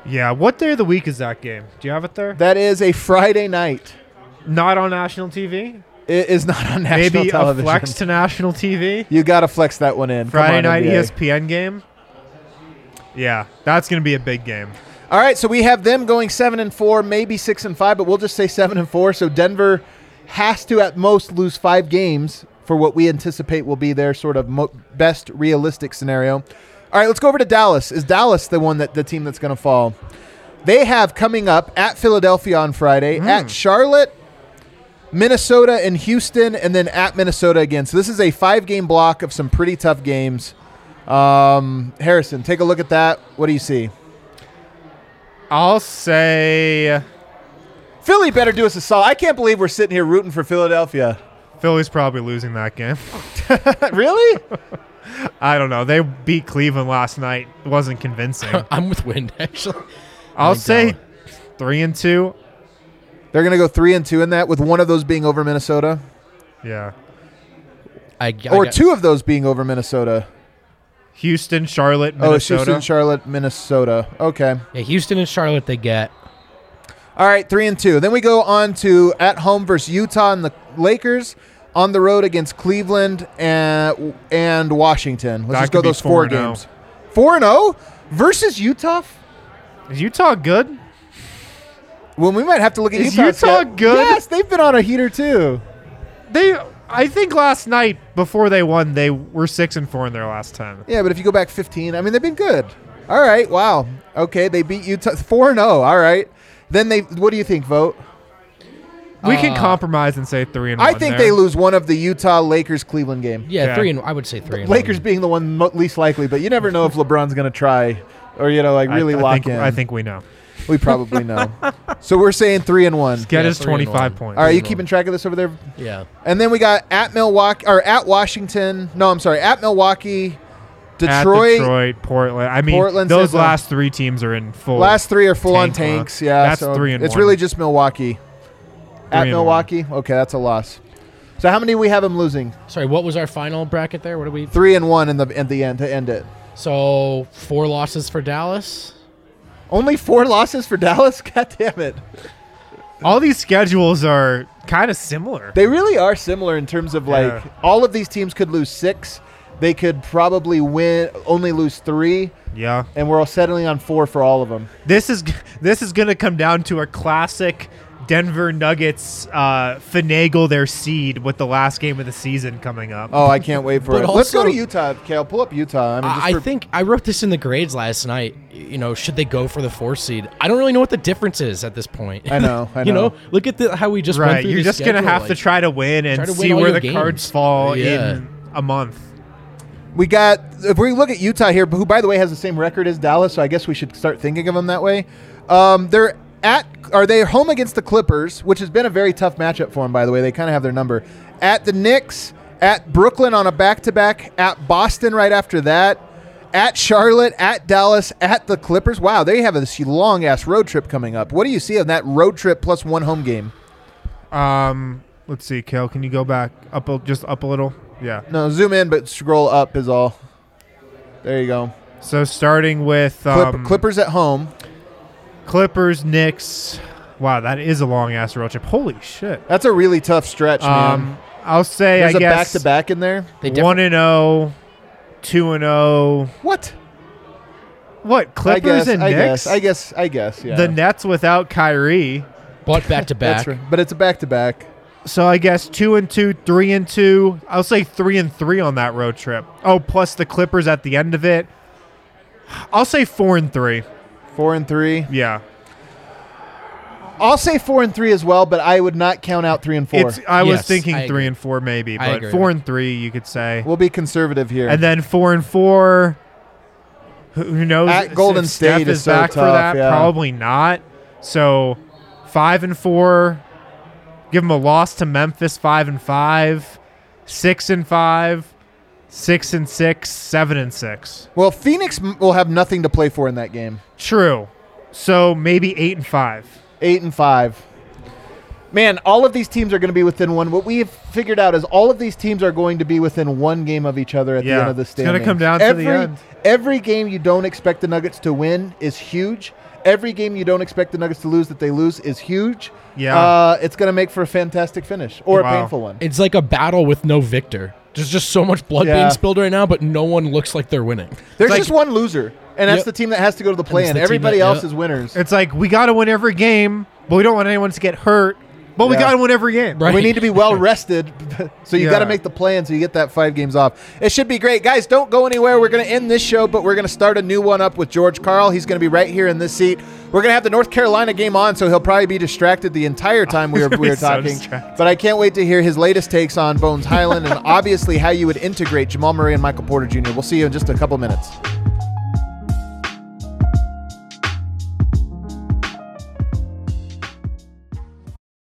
Yeah, what day of the week is that game? Do you have it there? That is a Friday night. Not on national TV? It is not on national television. Maybe a flex to national TV? You got to flex that one in. Friday night NBA. ESPN game? Yeah, that's going to be a big game. All right, so we have them going 7-4, maybe 6-5, but we'll just say 7-4. So Denver has to at most lose 5 games for what we anticipate will be their sort of best realistic scenario. All right, let's go over to Dallas. Is Dallas the team that's going to fall? They have coming up at Philadelphia on Friday, at Charlotte, Minnesota, and Houston, and then at Minnesota again. So this is a 5-game block of some pretty tough games. Harrison, take a look at that. What do you see? I'll say Philly better do us a solid. I can't believe we're sitting here rooting for Philadelphia. Philly's probably losing that game. Really? I don't know. They beat Cleveland last night. It wasn't convincing. I'm with Wind, actually. I'll say 3-2. They're going to go 3-2 in that, with one of those being over Minnesota. Yeah. Or two of those being over Minnesota. Houston, Charlotte, Minnesota. Oh, Houston, Charlotte, Minnesota. Okay. Yeah, Houston and Charlotte they get. All right, 3-2. Then we go on to at home versus Utah and the Lakers. On the road against Cleveland and Washington. Let's just go those 4 games. 4-0 versus Utah? Is Utah good? Well, we might have to look at Utah. Is Utah good? Yes, they've been on a heater too. I think last night before they won, they were 6-4 in their last 10. Yeah, but if you go back 15, I mean, they've been good. All right, wow. Okay, they beat Utah 4-0. All right. Then what do you think, Vote? We can compromise and say 3-1. I think they lose one of the Utah Lakers Cleveland game. Yeah, 3-1. I would say 3-1. Lakers being the one least likely, but you never know if LeBron's going to try or really lock in. I think we know. We probably know. So we're saying 3-1. Get his 25 points. All right, you keeping track of this over there? Yeah. And then we got at Milwaukee. Detroit, Portland. I mean, those last 3 teams are in full. Last 3 are full on tanks. Yeah, that's 3-1. It's really just Milwaukee. At Milwaukee? Okay, that's a loss. So how many do we have them losing? Sorry, what was our final bracket there? What are we? 3-1 in the end to end it. So 4 losses for Dallas? Only 4 losses for Dallas? God damn it. All these schedules are kind of similar. They really are similar in terms of all of these teams could lose 6. They could probably only lose 3. Yeah. And we're all settling on 4 for all of them. This is going to come down to a classic Denver Nuggets finagle their seed with the last game of the season coming up. Oh, I can't wait for it. Let's go to Utah, Kale. Pull up Utah. I think I wrote this in the grades last night. You know, should they go for the 4 seed? I don't really know what the difference is at this point. I know. You know, look at how we just went through. You're just going to have to try to win and see where the cards fall in a month. We got, if we look at Utah here, who, by the way, has the same record as Dallas, so I guess we should start thinking of them that way. They're at, are they home against the Clippers, which has been a very tough matchup for them, by the way. They kind of have their number. At the Knicks, at Brooklyn on a back-to-back, at Boston right after that, at Charlotte, at Dallas, at the Clippers. Wow, they have this long-ass road trip coming up. What do you see on that road trip plus one home game? Let's see, Kel, can you go back up a little? Yeah. No, zoom in, but scroll up is all. There you go. So starting with Clippers at home. Clippers, Knicks. Wow, that is a long-ass road trip. Holy shit. That's a really tough stretch, man. I'll say, I guess. There's a back-to-back in there. 1-0, 2-0. What? What, Clippers and Knicks? I guess, yeah. The Nets without Kyrie. But back-to-back. Right. But it's a back-to-back. So I guess 2-2, 3-2. I'll say 3-3 on that road trip. Oh, plus the Clippers at the end of it. I'll say 4-3. 4-3. Yeah. I'll say 4-3 as well, but I would not count out 3-4. I was thinking 3-4 maybe, but 4-3 you could say. We'll be conservative here. And then 4-4. Who knows? At Golden State is so back tough, for that. Yeah. Probably not. So 5-4. Give them a loss to Memphis, 5-5, 6-5, 6-6, 7-6. Well, Phoenix will have nothing to play for in that game. True. So maybe 8-5. 8-5. Man, all of these teams are going to be within one. What we have figured out is all of these teams are going to be within one game of each other at the end of the standings. It's going to come down to the end. Every game you don't expect the Nuggets to win is huge. Every game you don't expect the Nuggets to lose that they lose is huge. Yeah, it's going to make for a fantastic finish or a painful one. It's like a battle with no victor. There's just so much blood being spilled right now, but no one looks like they're winning. There's like, just one loser, and that's the team that has to go to the play-in. Everybody else is winners. It's like we got to win every game, but we don't want anyone to get hurt. But we got to win every game. Right. We need to be well-rested, so you got to make the plan so you get that 5 games off. It should be great. Guys, don't go anywhere. We're going to end this show, but we're going to start a new one up with George Karl. He's going to be right here in this seat. We're going to have the North Carolina game on, so he'll probably be distracted the entire time we were talking. So but I can't wait to hear his latest takes on Bones Hyland and obviously how you would integrate Jamal Murray and Michael Porter Jr. We'll see you in just a couple minutes.